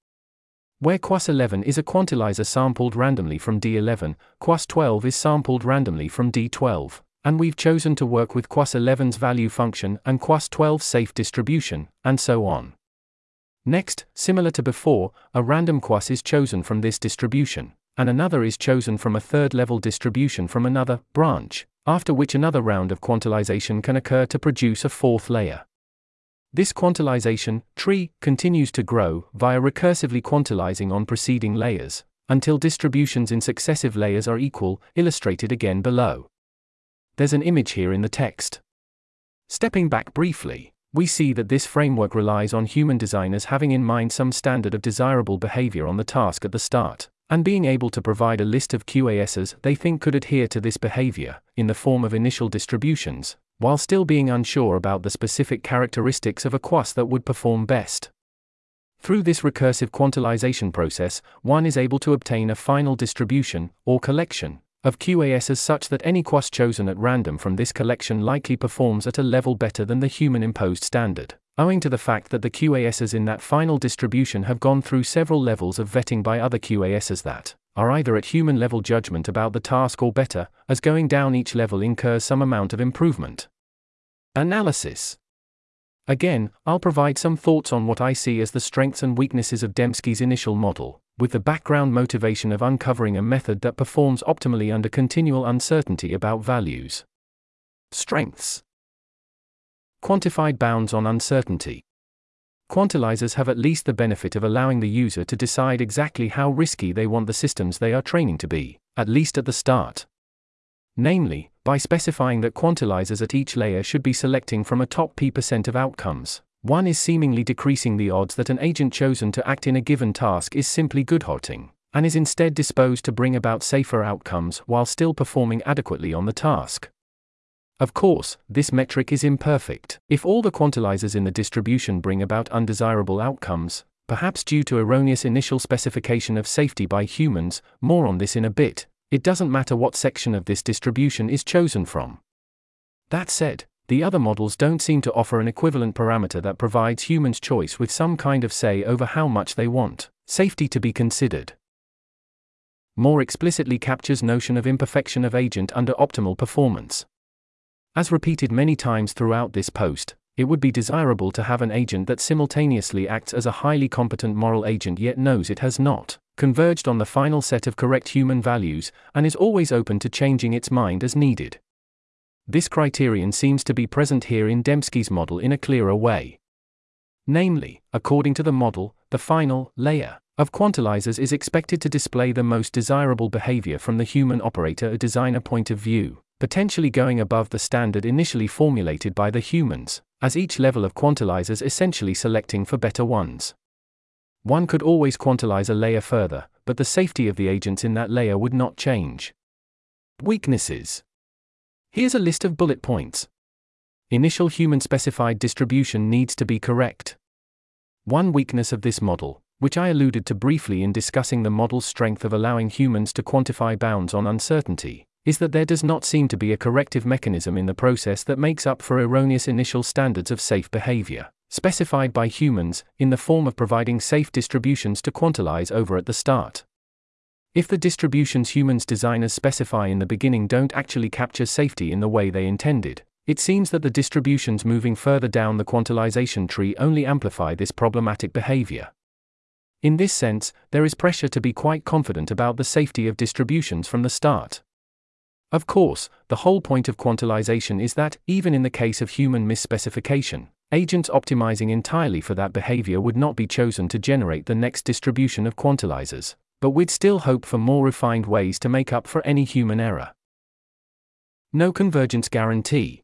Where QAS11 is a quantilizer sampled randomly from D11, QAS12 is sampled randomly from D12, and we've chosen to work with Qas11's value function and Qas12's safe distribution, and so on. Next, similar to before, a random Qas is chosen from this distribution, and another is chosen from a third-level distribution from another branch, after which another round of quantization can occur to produce a fourth layer. This quantization tree continues to grow via recursively quantizing on preceding layers, until distributions in successive layers are equal, illustrated again below. There's an image here in the text. Stepping back briefly, we see that this framework relies on human designers having in mind some standard of desirable behavior on the task at the start, and being able to provide a list of QASs they think could adhere to this behavior, in the form of initial distributions, while still being unsure about the specific characteristics of a Qas that would perform best. Through this recursive quantization process, one is able to obtain a final distribution, or collection, of QASs such that any Qas chosen at random from this collection likely performs at a level better than the human-imposed standard, owing to the fact that the QASs in that final distribution have gone through several levels of vetting by other QASs that are either at human-level judgment about the task or better, as going down each level incurs some amount of improvement. Analysis. Again, I'll provide some thoughts on what I see as the strengths and weaknesses of Demski's initial model, with the background motivation of uncovering a method that performs optimally under continual uncertainty about values. Strengths. Quantified bounds on uncertainty. Quantilizers have at least the benefit of allowing the user to decide exactly how risky they want the systems they are training to be, at least at the start. Namely, by specifying that quantilizers at each layer should be selecting from a top p% of outcomes, one is seemingly decreasing the odds that an agent chosen to act in a given task is simply good-hotting, and is instead disposed to bring about safer outcomes while still performing adequately on the task. Of course, this metric is imperfect. If all the quantilizers in the distribution bring about undesirable outcomes, perhaps due to erroneous initial specification of safety by humans, more on this in a bit, it doesn't matter what section of this distribution is chosen from. That said, the other models don't seem to offer an equivalent parameter that provides humans choice with some kind of say over how much they want safety to be considered. More explicitly captures notion of imperfection of agent under optimal performance. As repeated many times throughout this post, it would be desirable to have an agent that simultaneously acts as a highly competent moral agent yet knows it has not converged on the final set of correct human values and is always open to changing its mind as needed. This criterion seems to be present here in Demski's model in a clearer way. Namely, according to the model, the final layer of quantilizers is expected to display the most desirable behavior from the human operator or designer point of view, potentially going above the standard initially formulated by the humans, as each level of quantilizers essentially selecting for better ones. One could always quantilize a layer further, but the safety of the agents in that layer would not change. Weaknesses. Here's a list of bullet points. Initial human-specified distribution needs to be correct. One weakness of this model, which I alluded to briefly in discussing the model's strength of allowing humans to quantify bounds on uncertainty, is that there does not seem to be a corrective mechanism in the process that makes up for erroneous initial standards of safe behavior, specified by humans, in the form of providing safe distributions to quantilize over at the start. If the distributions humans designers specify in the beginning don't actually capture safety in the way they intended, it seems that the distributions moving further down the quantization tree only amplify this problematic behavior. In this sense, there is pressure to be quite confident about the safety of distributions from the start. Of course, the whole point of quantization is that, even in the case of human misspecification, agents optimizing entirely for that behavior would not be chosen to generate the next distribution of quantizers, but we'd still hope for more refined ways to make up for any human error. No convergence guarantee.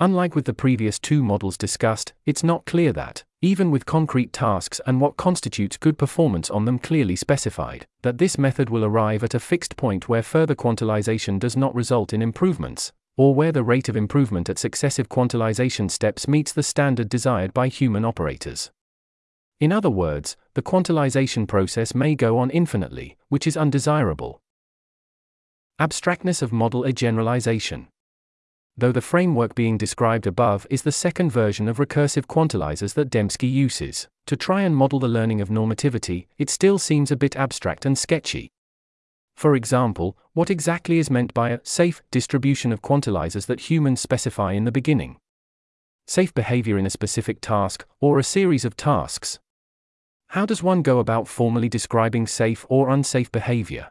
Unlike with the previous two models discussed, it's not clear that, even with concrete tasks and what constitutes good performance on them clearly specified, that this method will arrive at a fixed point where further quantization does not result in improvements, or where the rate of improvement at successive quantization steps meets the standard desired by human operators. In other words, the quantization process may go on infinitely, which is undesirable. Abstractness of model generalization. Though the framework being described above is the second version of recursive quantilizers that Demski uses to try and model the learning of normativity, it still seems a bit abstract and sketchy. For example, what exactly is meant by a safe distribution of quantilizers that humans specify in the beginning? Safe behavior in a specific task, or a series of tasks. How does one go about formally describing safe or unsafe behavior?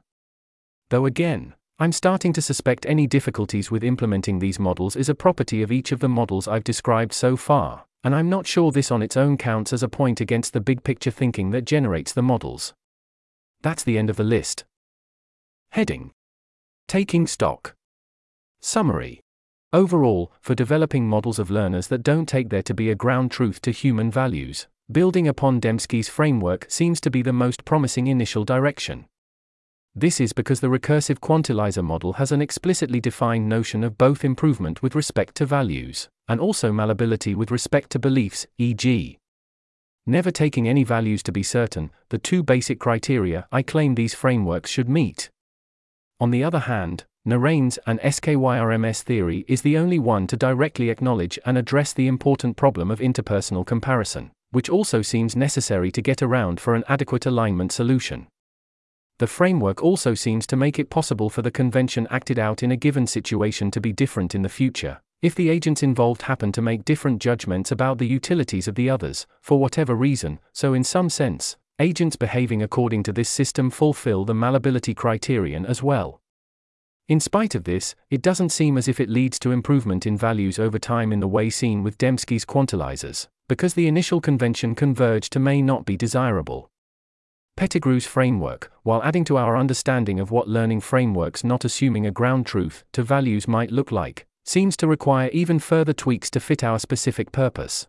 Though again, I'm starting to suspect any difficulties with implementing these models is a property of each of the models I've described so far, and I'm not sure this on its own counts as a point against the big picture thinking that generates the models. That's the end of the list. Heading: Taking stock. Summary: overall, for developing models of learners that don't take there to be a ground truth to human values, building upon Demski's framework seems to be the most promising initial direction. This is because the recursive quantilizer model has an explicitly defined notion of both improvement with respect to values, and also malleability with respect to beliefs, e.g. never taking any values to be certain, the two basic criteria I claim these frameworks should meet. On the other hand, Narens and Skyrms theory is the only one to directly acknowledge and address the important problem of interpersonal comparison, which also seems necessary to get around for an adequate alignment solution. The framework also seems to make it possible for the convention acted out in a given situation to be different in the future, if the agents involved happen to make different judgments about the utilities of the others, for whatever reason, so in some sense, agents behaving according to this system fulfill the malleability criterion as well. In spite of this, it doesn't seem as if it leads to improvement in values over time in the way seen with Demski's quantilizers, because the initial convention converged to may not be desirable. Pettigrew's framework, while adding to our understanding of what learning frameworks not assuming a ground truth to values might look like, seems to require even further tweaks to fit our specific purpose.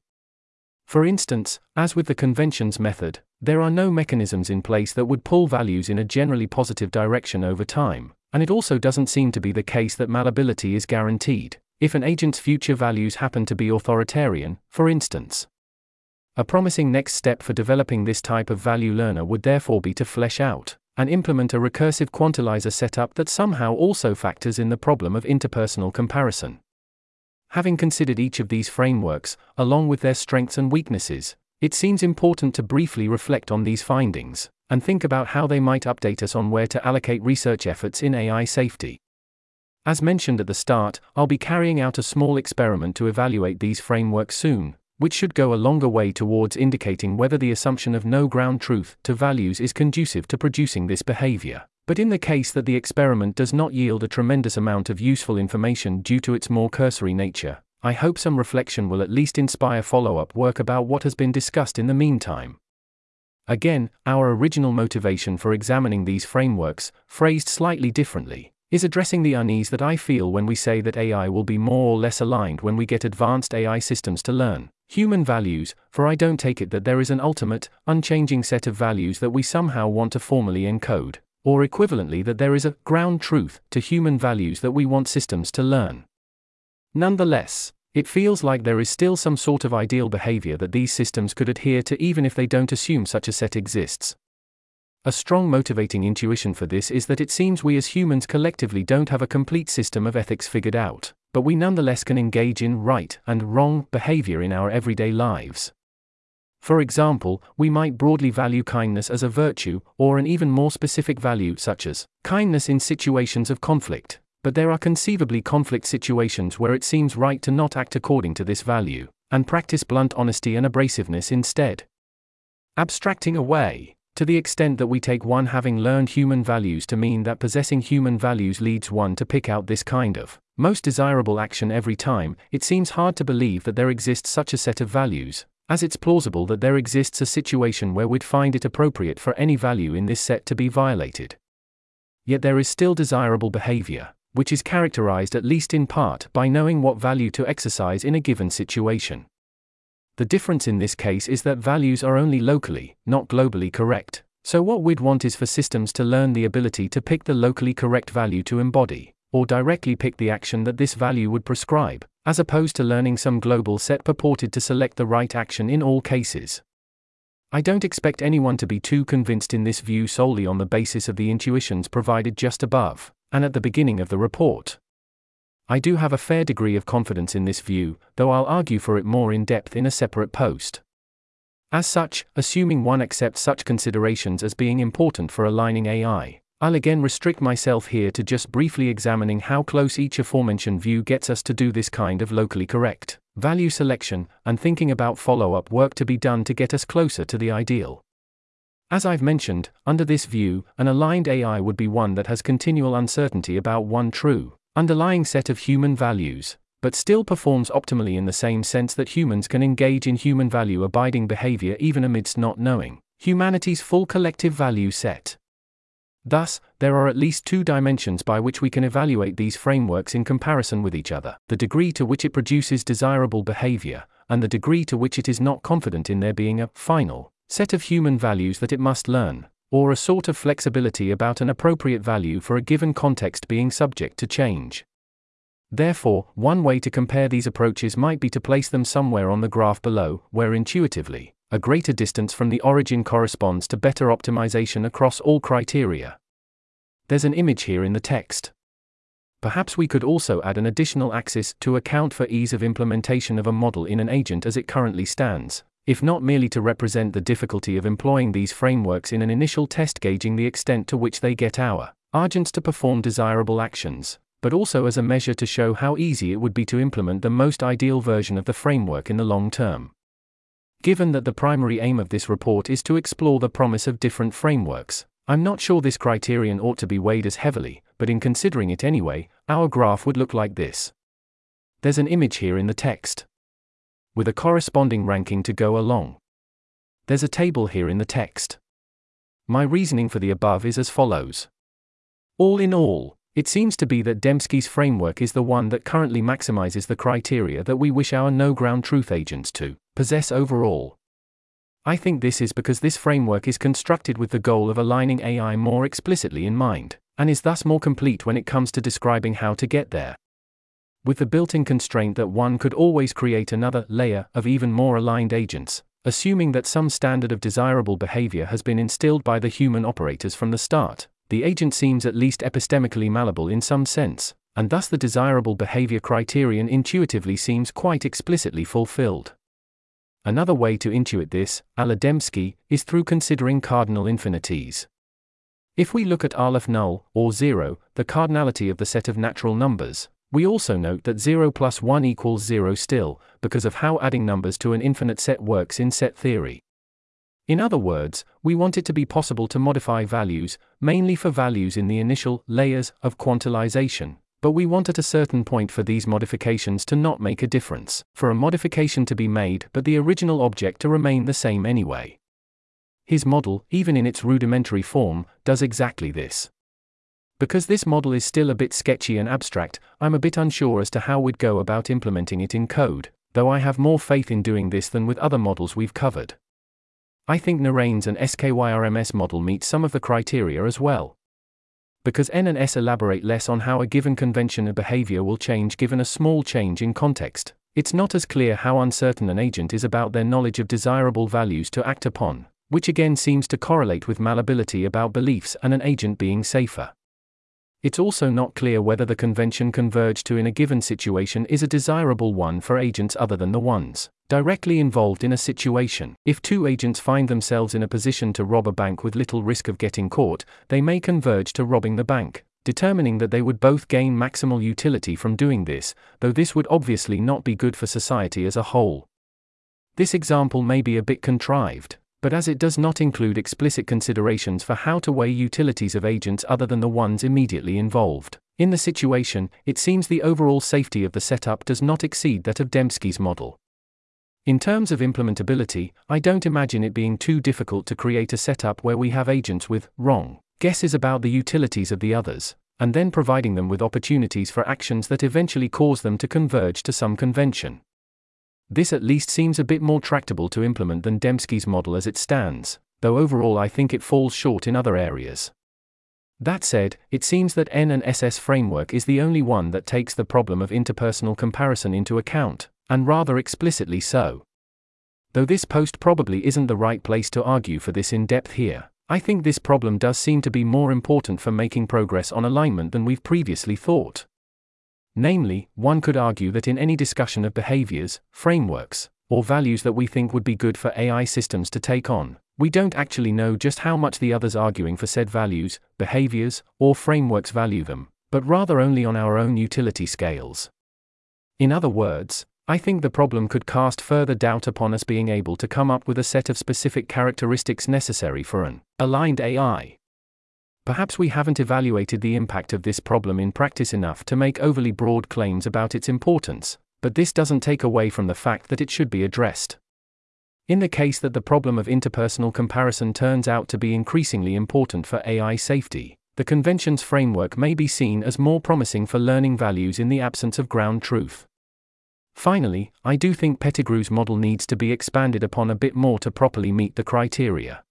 For instance, as with the conventions method, there are no mechanisms in place that would pull values in a generally positive direction over time, and it also doesn't seem to be the case that malleability is guaranteed, if an agent's future values happen to be authoritarian, for instance. A promising next step for developing this type of value learner would therefore be to flesh out and implement a recursive quantilizer setup that somehow also factors in the problem of interpersonal comparison. Having considered each of these frameworks, along with their strengths and weaknesses, it seems important to briefly reflect on these findings, and think about how they might update us on where to allocate research efforts in AI safety. As mentioned at the start, I'll be carrying out a small experiment to evaluate these frameworks soon, which should go a longer way towards indicating whether the assumption of no ground truth to values is conducive to producing this behavior. But in the case that the experiment does not yield a tremendous amount of useful information due to its more cursory nature, I hope some reflection will at least inspire follow-up work about what has been discussed in the meantime. Again, our original motivation for examining these frameworks, phrased slightly differently, is addressing the unease that I feel when we say that AI will be more or less aligned when we get advanced AI systems to learn human values, for I don't take it that there is an ultimate, unchanging set of values that we somehow want to formally encode, or equivalently that there is a ground truth to human values that we want systems to learn. Nonetheless, it feels like there is still some sort of ideal behavior that these systems could adhere to even if they don't assume such a set exists. A strong motivating intuition for this is that it seems we as humans collectively don't have a complete system of ethics figured out, but we nonetheless can engage in right and wrong behavior in our everyday lives. For example, we might broadly value kindness as a virtue, or an even more specific value such as kindness in situations of conflict, but there are conceivably conflict situations where it seems right to not act according to this value, and practice blunt honesty and abrasiveness instead. Abstracting away, to the extent that we take one having learned human values to mean that possessing human values leads one to pick out this kind of most desirable action every time, it seems hard to believe that there exists such a set of values, as it's plausible that there exists a situation where we'd find it appropriate for any value in this set to be violated. Yet there is still desirable behavior, which is characterized at least in part by knowing what value to exercise in a given situation. The difference in this case is that values are only locally, not globally correct, so what we'd want is for systems to learn the ability to pick the locally correct value to embody, or directly pick the action that this value would prescribe, as opposed to learning some global set purported to select the right action in all cases. I don't expect anyone to be too convinced in this view solely on the basis of the intuitions provided just above, and at the beginning of the report. I do have a fair degree of confidence in this view, though I'll argue for it more in depth in a separate post. As such, assuming one accepts such considerations as being important for aligning AI, I'll again restrict myself here to just briefly examining how close each aforementioned view gets us to do this kind of locally correct value selection, and thinking about follow-up work to be done to get us closer to the ideal. As I've mentioned, under this view, an aligned AI would be one that has continual uncertainty about one true, underlying set of human values, but still performs optimally in the same sense that humans can engage in human value-abiding behavior even amidst not knowing humanity's full collective value set. Thus, there are at least two dimensions by which we can evaluate these frameworks in comparison with each other: the degree to which it produces desirable behavior, and the degree to which it is not confident in there being a final set of human values that it must learn, or a sort of flexibility about an appropriate value for a given context being subject to change. Therefore, one way to compare these approaches might be to place them somewhere on the graph below, where intuitively, a greater distance from the origin corresponds to better optimization across all criteria. There's an image here in the text. Perhaps we could also add an additional axis to account for ease of implementation of a model in an agent as it currently stands, if not merely to represent the difficulty of employing these frameworks in an initial test, gauging the extent to which they get our agents to perform desirable actions, but also as a measure to show how easy it would be to implement the most ideal version of the framework in the long term. Given that the primary aim of this report is to explore the promise of different frameworks, I'm not sure this criterion ought to be weighed as heavily, but in considering it anyway, our graph would look like this. There's an image here in the text, with a corresponding ranking to go along. There's a table here in the text. My reasoning for the above is as follows. All in all, it seems to be that Demski's framework is the one that currently maximizes the criteria that we wish our no-ground truth agents to possess overall. I think this is because this framework is constructed with the goal of aligning AI more explicitly in mind, and is thus more complete when it comes to describing how to get there, with the built-in constraint that one could always create another layer of even more aligned agents, assuming that some standard of desirable behavior has been instilled by the human operators from the start. The agent seems at least epistemically malleable in some sense, and thus the desirable behavior criterion intuitively seems quite explicitly fulfilled. Another way to intuit this, a la Demski, is through considering cardinal infinities. If we look at Aleph null, or 0, the cardinality of the set of natural numbers, we also note that 0 plus 1 equals 0 still, because of how adding numbers to an infinite set works in set theory. In other words, we want it to be possible to modify values, mainly for values in the initial layers of quantization, but we want at a certain point for these modifications to not make a difference, for a modification to be made but the original object to remain the same anyway. His model, even in its rudimentary form, does exactly this. Because this model is still a bit sketchy and abstract, I'm a bit unsure as to how we'd go about implementing it in code, though I have more faith in doing this than with other models we've covered. I think Narens and Skyrms model meet some of the criteria as well, because N and S elaborate less on how a given convention of behavior will change given a small change in context. It's not as clear how uncertain an agent is about their knowledge of desirable values to act upon, which again seems to correlate with malleability about beliefs and an agent being safer. It's also not clear whether the convention converged to in a given situation is a desirable one for agents other than the ones directly involved in a situation. If two agents find themselves in a position to rob a bank with little risk of getting caught, they may converge to robbing the bank, determining that they would both gain maximal utility from doing this, though this would obviously not be good for society as a whole. This example may be a bit contrived, but as it does not include explicit considerations for how to weigh utilities of agents other than the ones immediately involved in the situation, it seems the overall safety of the setup does not exceed that of Demski's model. In terms of implementability, I don't imagine it being too difficult to create a setup where we have agents with wrong guesses about the utilities of the others, and then providing them with opportunities for actions that eventually cause them to converge to some convention. This at least seems a bit more tractable to implement than Demski's model as it stands, though overall I think it falls short in other areas. That said, it seems that N and SS framework is the only one that takes the problem of interpersonal comparison into account, and rather explicitly so. Though this post probably isn't the right place to argue for this in depth here, I think this problem does seem to be more important for making progress on alignment than we've previously thought. Namely, one could argue that in any discussion of behaviors, frameworks, or values that we think would be good for AI systems to take on. We don't actually know just how much the others arguing for said values, behaviors, or frameworks value them, but rather only on our own utility scales. In other words, I think the problem could cast further doubt upon us being able to come up with a set of specific characteristics necessary for an aligned AI. Perhaps we haven't evaluated the impact of this problem in practice enough to make overly broad claims about its importance, but this doesn't take away from the fact that it should be addressed. In the case that the problem of interpersonal comparison turns out to be increasingly important for AI safety, the convention's framework may be seen as more promising for learning values in the absence of ground truth. Finally, I do think Pettigrew's model needs to be expanded upon a bit more to properly meet the criteria.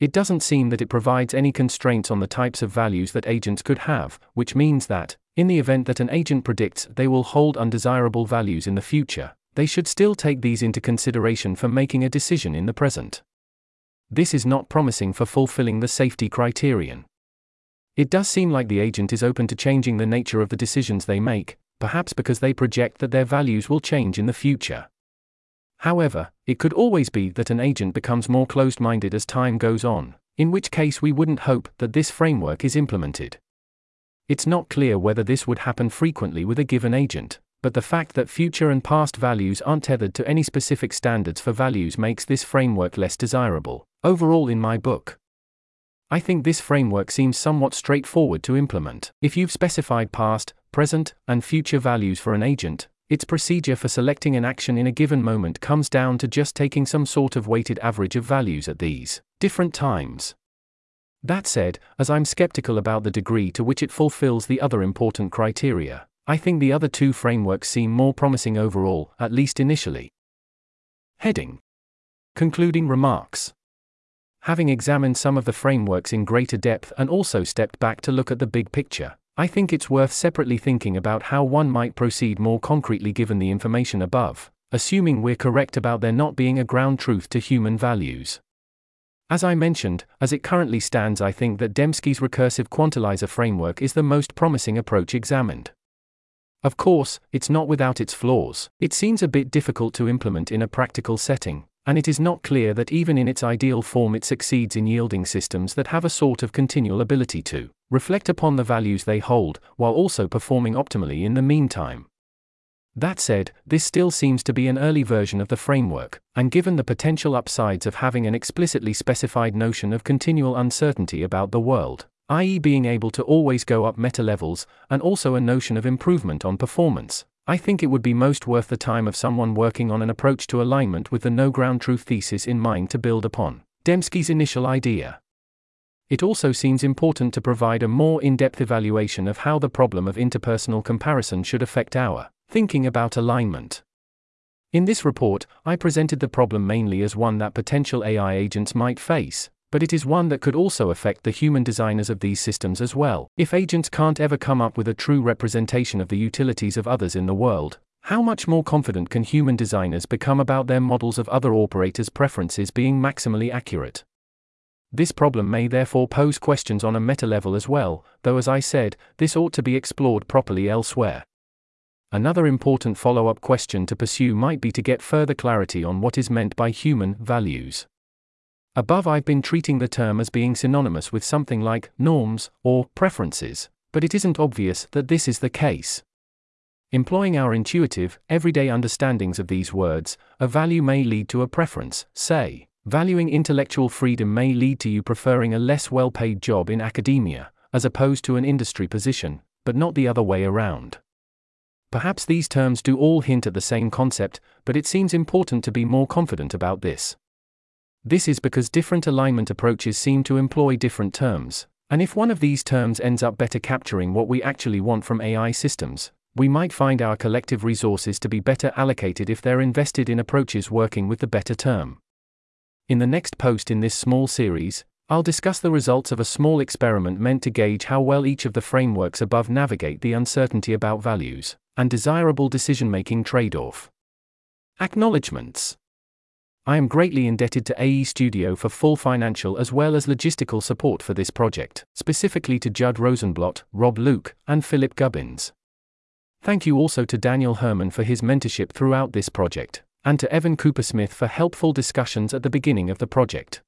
It doesn't seem that it provides any constraints on the types of values that agents could have, which means that, in the event that an agent predicts they will hold undesirable values in the future, they should still take these into consideration for making a decision in the present. This is not promising for fulfilling the safety criterion. It does seem like the agent is open to changing the nature of the decisions they make, perhaps because they project that their values will change in the future. However, it could always be that an agent becomes more closed-minded as time goes on, in which case we wouldn't hope that this framework is implemented. It's not clear whether this would happen frequently with a given agent, but the fact that future and past values aren't tethered to any specific standards for values makes this framework less desirable, overall in my book. I think this framework seems somewhat straightforward to implement. If you've specified past, present, and future values for an agent, its procedure for selecting an action in a given moment comes down to just taking some sort of weighted average of values at these different times. That said, as I'm skeptical about the degree to which it fulfills the other important criteria, I think the other two frameworks seem more promising overall, at least initially. Heading. Concluding remarks. Having examined some of the frameworks in greater depth and also stepped back to look at the big picture, I think it's worth separately thinking about how one might proceed more concretely given the information above, assuming we're correct about there not being a ground truth to human values. As I mentioned, as it currently stands, I think that Demski's recursive quantilizer framework is the most promising approach examined. Of course, it's not without its flaws. It seems a bit difficult to implement in a practical setting, and it is not clear that even in its ideal form it succeeds in yielding systems that have a sort of continual ability to reflect upon the values they hold, while also performing optimally in the meantime. That said, this still seems to be an early version of the framework, and given the potential upsides of having an explicitly specified notion of continual uncertainty about the world, i.e. being able to always go up meta levels, and also a notion of improvement on performance, I think it would be most worth the time of someone working on an approach to alignment with the no ground truth thesis in mind to build upon Demski's initial idea. It also seems important to provide a more in-depth evaluation of how the problem of interpersonal comparison should affect our thinking about alignment. In this report, I presented the problem mainly as one that potential AI agents might face, but it is one that could also affect the human designers of these systems as well. If agents can't ever come up with a true representation of the utilities of others in the world, how much more confident can human designers become about their models of other operators' preferences being maximally accurate? This problem may therefore pose questions on a meta level as well, though as I said, this ought to be explored properly elsewhere. Another important follow-up question to pursue might be to get further clarity on what is meant by human values. Above, I've been treating the term as being synonymous with something like norms or preferences, but it isn't obvious that this is the case. Employing our intuitive, everyday understandings of these words, a value may lead to a preference. Say, valuing intellectual freedom may lead to you preferring a less well-paid job in academia, as opposed to an industry position, but not the other way around. Perhaps these terms do all hint at the same concept, but it seems important to be more confident about this. This is because different alignment approaches seem to employ different terms, and if one of these terms ends up better capturing what we actually want from AI systems, we might find our collective resources to be better allocated if they're invested in approaches working with the better term. In the next post in this small series, I'll discuss the results of a small experiment meant to gauge how well each of the frameworks above navigate the uncertainty about values and desirable decision-making trade-off. Acknowledgements. I am greatly indebted to AE Studio for full financial as well as logistical support for this project, specifically to Judd Rosenblatt, Rob Luke, and Philip Gubbins. Thank you also to Daniel Herman for his mentorship throughout this project, and to Evan Coopersmith for helpful discussions at the beginning of the project.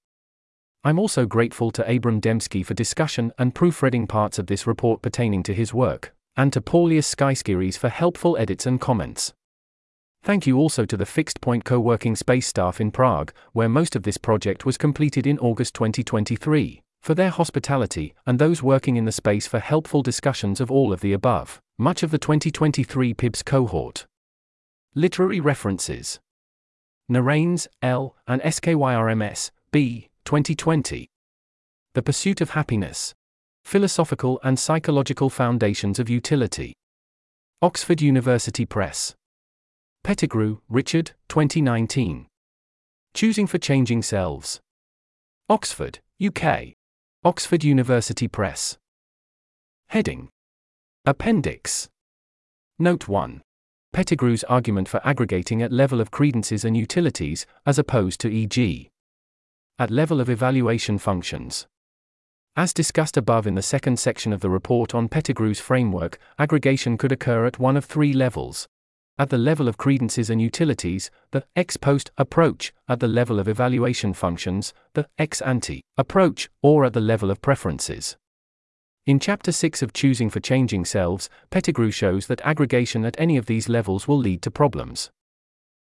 I'm also grateful to Abram Demski for discussion and proofreading parts of this report pertaining to his work, and to Paulius Skyskieris for helpful edits and comments. Thank you also to the Fixed Point co-working space staff in Prague, where most of this project was completed in August 2023, for their hospitality, and those working in the space for helpful discussions of all of the above, much of the 2023 PIBS cohort. Literary references. Narens, L., and Skyrms, B., 2020. The Pursuit of Happiness. Philosophical and Psychological Foundations of Utility. Oxford University Press. Pettigrew, Richard, 2019. Choosing for Changing Selves. Oxford, UK. Oxford University Press. Heading. Appendix. Note 1. Pettigrew's argument for aggregating at level of credences and utilities, as opposed to e.g. at level of evaluation functions. As discussed above in the second section of the report on Pettigrew's framework, aggregation could occur at one of three levels. At the level of credences and utilities, the ex post approach, at the level of evaluation functions, the ex ante approach, or at the level of preferences. In Chapter 6 of Choosing for Changing Selves, Pettigrew shows that aggregation at any of these levels will lead to problems.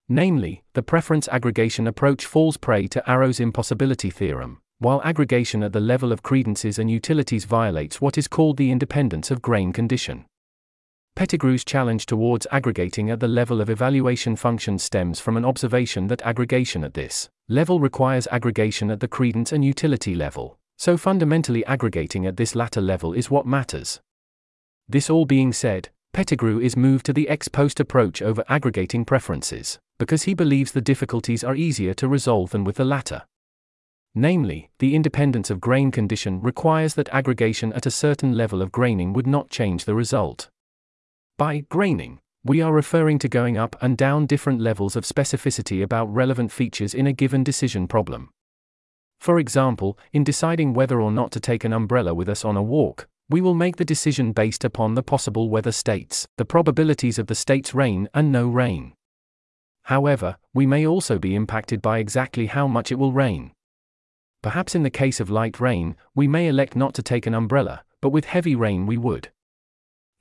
Namely, the preference aggregation approach falls prey to Arrow's impossibility theorem, while aggregation at the level of credences and utilities violates what is called the independence of grain condition. Pettigrew's challenge towards aggregating at the level of evaluation function stems from an observation that aggregation at this level requires aggregation at the credence and utility level, so fundamentally aggregating at this latter level is what matters. This all being said, Pettigrew is moved to the ex post approach over aggregating preferences, because he believes the difficulties are easier to resolve than with the latter. Namely, the independence of grain condition requires that aggregation at a certain level of graining would not change the result. By graining, we are referring to going up and down different levels of specificity about relevant features in a given decision problem. For example, in deciding whether or not to take an umbrella with us on a walk, we will make the decision based upon the possible weather states, the probabilities of the states rain and no rain. However, we may also be impacted by exactly how much it will rain. Perhaps in the case of light rain, we may elect not to take an umbrella, but with heavy rain we would.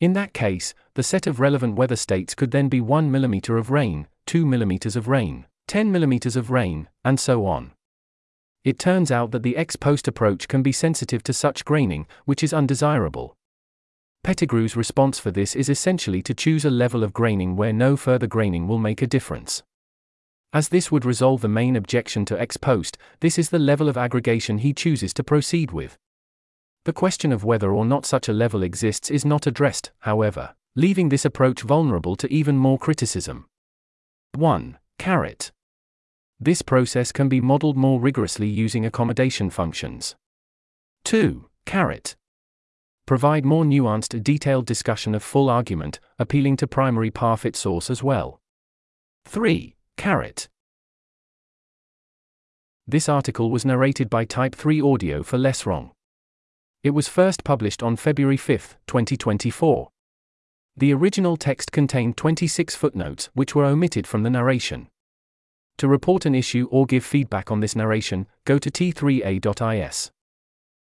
In that case, the set of relevant weather states could then be 1 mm of rain, 2 mm of rain, 10 mm of rain, and so on. It turns out that the ex post approach can be sensitive to such graining, which is undesirable. Pettigrew's response for this is essentially to choose a level of graining where no further graining will make a difference. As this would resolve the main objection to ex post, this is the level of aggregation he chooses to proceed with. The question of whether or not such a level exists is not addressed, however, leaving this approach vulnerable to even more criticism. 1. Caret. This process can be modeled more rigorously using accommodation functions. 2. Caret. Provide more nuanced, detailed discussion of full argument, appealing to primary Parfit source as well. 3. Caret. This article was narrated by Type 3 Audio for Less Wrong. It was first published on February 5, 2024. The original text contained 26 footnotes which were omitted from the narration. To report an issue or give feedback on this narration, go to t3a.is.